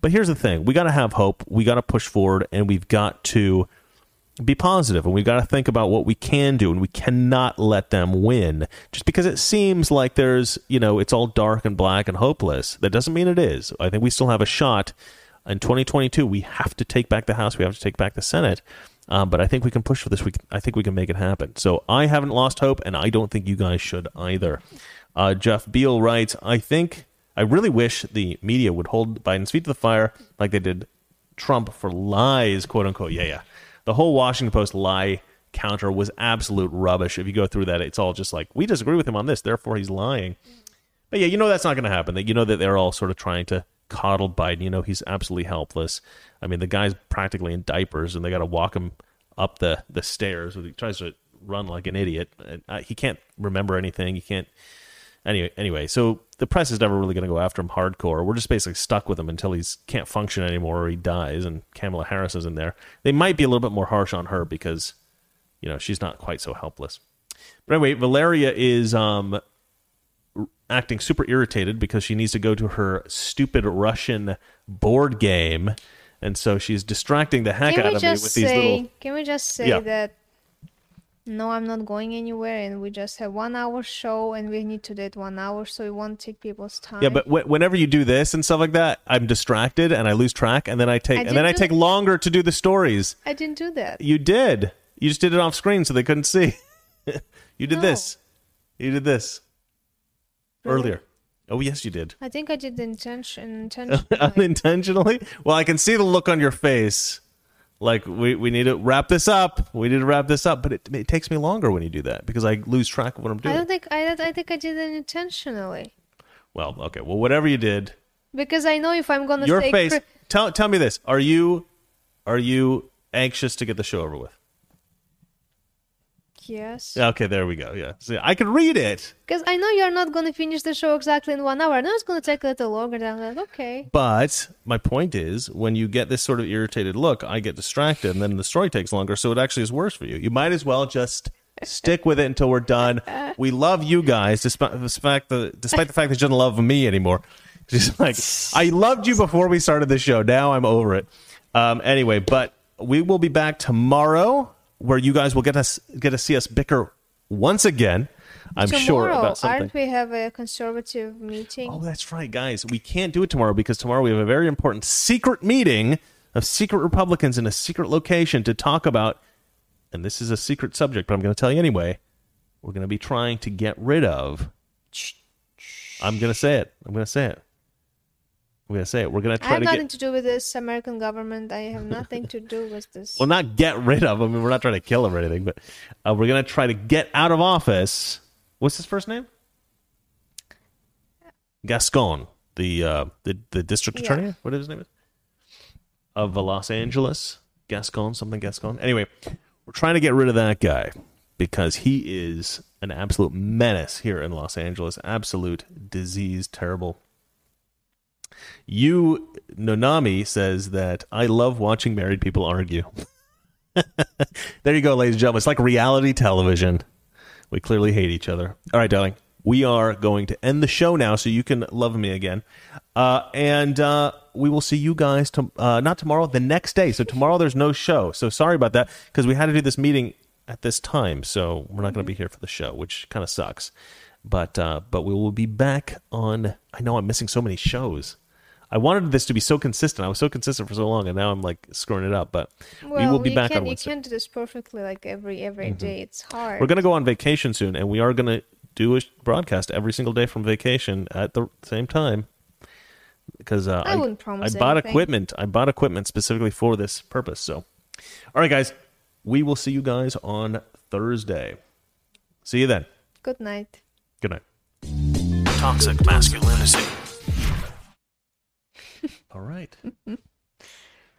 But here's the thing. We got to have hope. We got to push forward, and we've got to be positive, and we've got to think about what we can do, and we cannot let them win. Just because it seems like there's, you know, it's all dark and black and hopeless, that doesn't mean it is. I think we still have a shot. In 2022, we have to take back the House. We have to take back the Senate. But I think we can push for this. I think we can make it happen. So I haven't lost hope, and I don't think you guys should either. Jeff Beal writes, I really wish the media would hold Biden's feet to the fire like they did Trump for lies, quote unquote. Yeah. The whole Washington Post lie counter was absolute rubbish. If you go through that, it's all just like, we disagree with him on this, therefore he's lying. But yeah, you know that's not going to happen. You know that they're all sort of trying to coddle Biden. You know, he's absolutely helpless. I mean, the guy's practically in diapers, and they got to walk him up the stairs. He tries to run like an idiot, and he can't remember anything. He can't. Anyway, so the press is never really going to go after him hardcore. We're just basically stuck with him until he can't function anymore or he dies. And Kamala Harris is in there. They might be a little bit more harsh on her because, you know, she's not quite so helpless. But anyway, Valeria is acting super irritated because she needs to go to her stupid Russian board game. And so she's distracting the heck out of me with these little... Can we just say that, no, I'm not going anywhere, and we just have 1 hour show, and we need to do it 1 hour, so it won't take people's time. Yeah, but whenever you do this and stuff like that, I'm distracted and I lose track, and then I take longer to do the stories. I didn't do that. You did. You just did it off screen so they couldn't see. You did this really? Earlier. Oh, yes, you did. I think I did intentionally. Unintentionally? Well, I can see the look on your face. Like, we need to wrap this up. We need to wrap this up. But it takes me longer when you do that because I lose track of what I'm doing. I think I did it intentionally. Well, okay. Well, whatever you did. Because I know if I'm going to say... Your face... Tell me this. Are you anxious to get the show over with? Yes. Okay, there we go. Yeah. So I can read it. Because I know you're not going to finish the show exactly in 1 hour. I know it's going to take a little longer than that. Okay. But my point is, when you get this sort of irritated look, I get distracted, and then the story takes longer, so it actually is worse for you. You might as well just stick with it until we're done. We love you guys, despite the fact that you don't love me anymore. Just like, I loved you before we started the show. Now I'm over it. Anyway, but we will be back tomorrow, where you guys will get to see us bicker once again. I'm sure about something. Aren't we have a conservative meeting? Oh, that's right, guys. We can't do it tomorrow because tomorrow we have a very important secret meeting of secret Republicans in a secret location to talk about, and this is a secret subject, but I'm going to tell you anyway, we're going to be trying to get rid of... I'm going to say it. We're going to say it. We're going to try to I have nothing to do with this American government. I have nothing to do with this. Well, not get rid of. I mean, we're not trying to kill him or anything, but we're going to try to get out of office. What's his first name? Gascon, the district attorney. Yeah. What is his name? Of Los Angeles. Gascon. Anyway, we're trying to get rid of that guy because he is an absolute menace here in Los Angeles. Absolute disease. Terrible. You, Nonami, says that I love watching married people argue. There you go, ladies and gentlemen. It's like reality television. We clearly hate each other. All right, darling. We are going to end the show now so you can love me again. And we will see you guys, not tomorrow, the next day. So tomorrow there's no show. So sorry about that because we had to do this meeting at this time. So we're not going to be here for the show, which kind of sucks. But we will be back on... I know I'm missing so many shows. I wanted this to be so consistent. I was so consistent for so long, and now I'm like screwing it up. But we will be back on Wednesday. You can't do this perfectly like every day. It's hard. We're going to go on vacation soon, and we are going to do a broadcast every single day from vacation at the same time. Because I wouldn't promise anything. I bought equipment specifically for this purpose. So, all right, guys. We will see you guys on Thursday. See you then. Good night. Good night. Toxic masculinity. All right.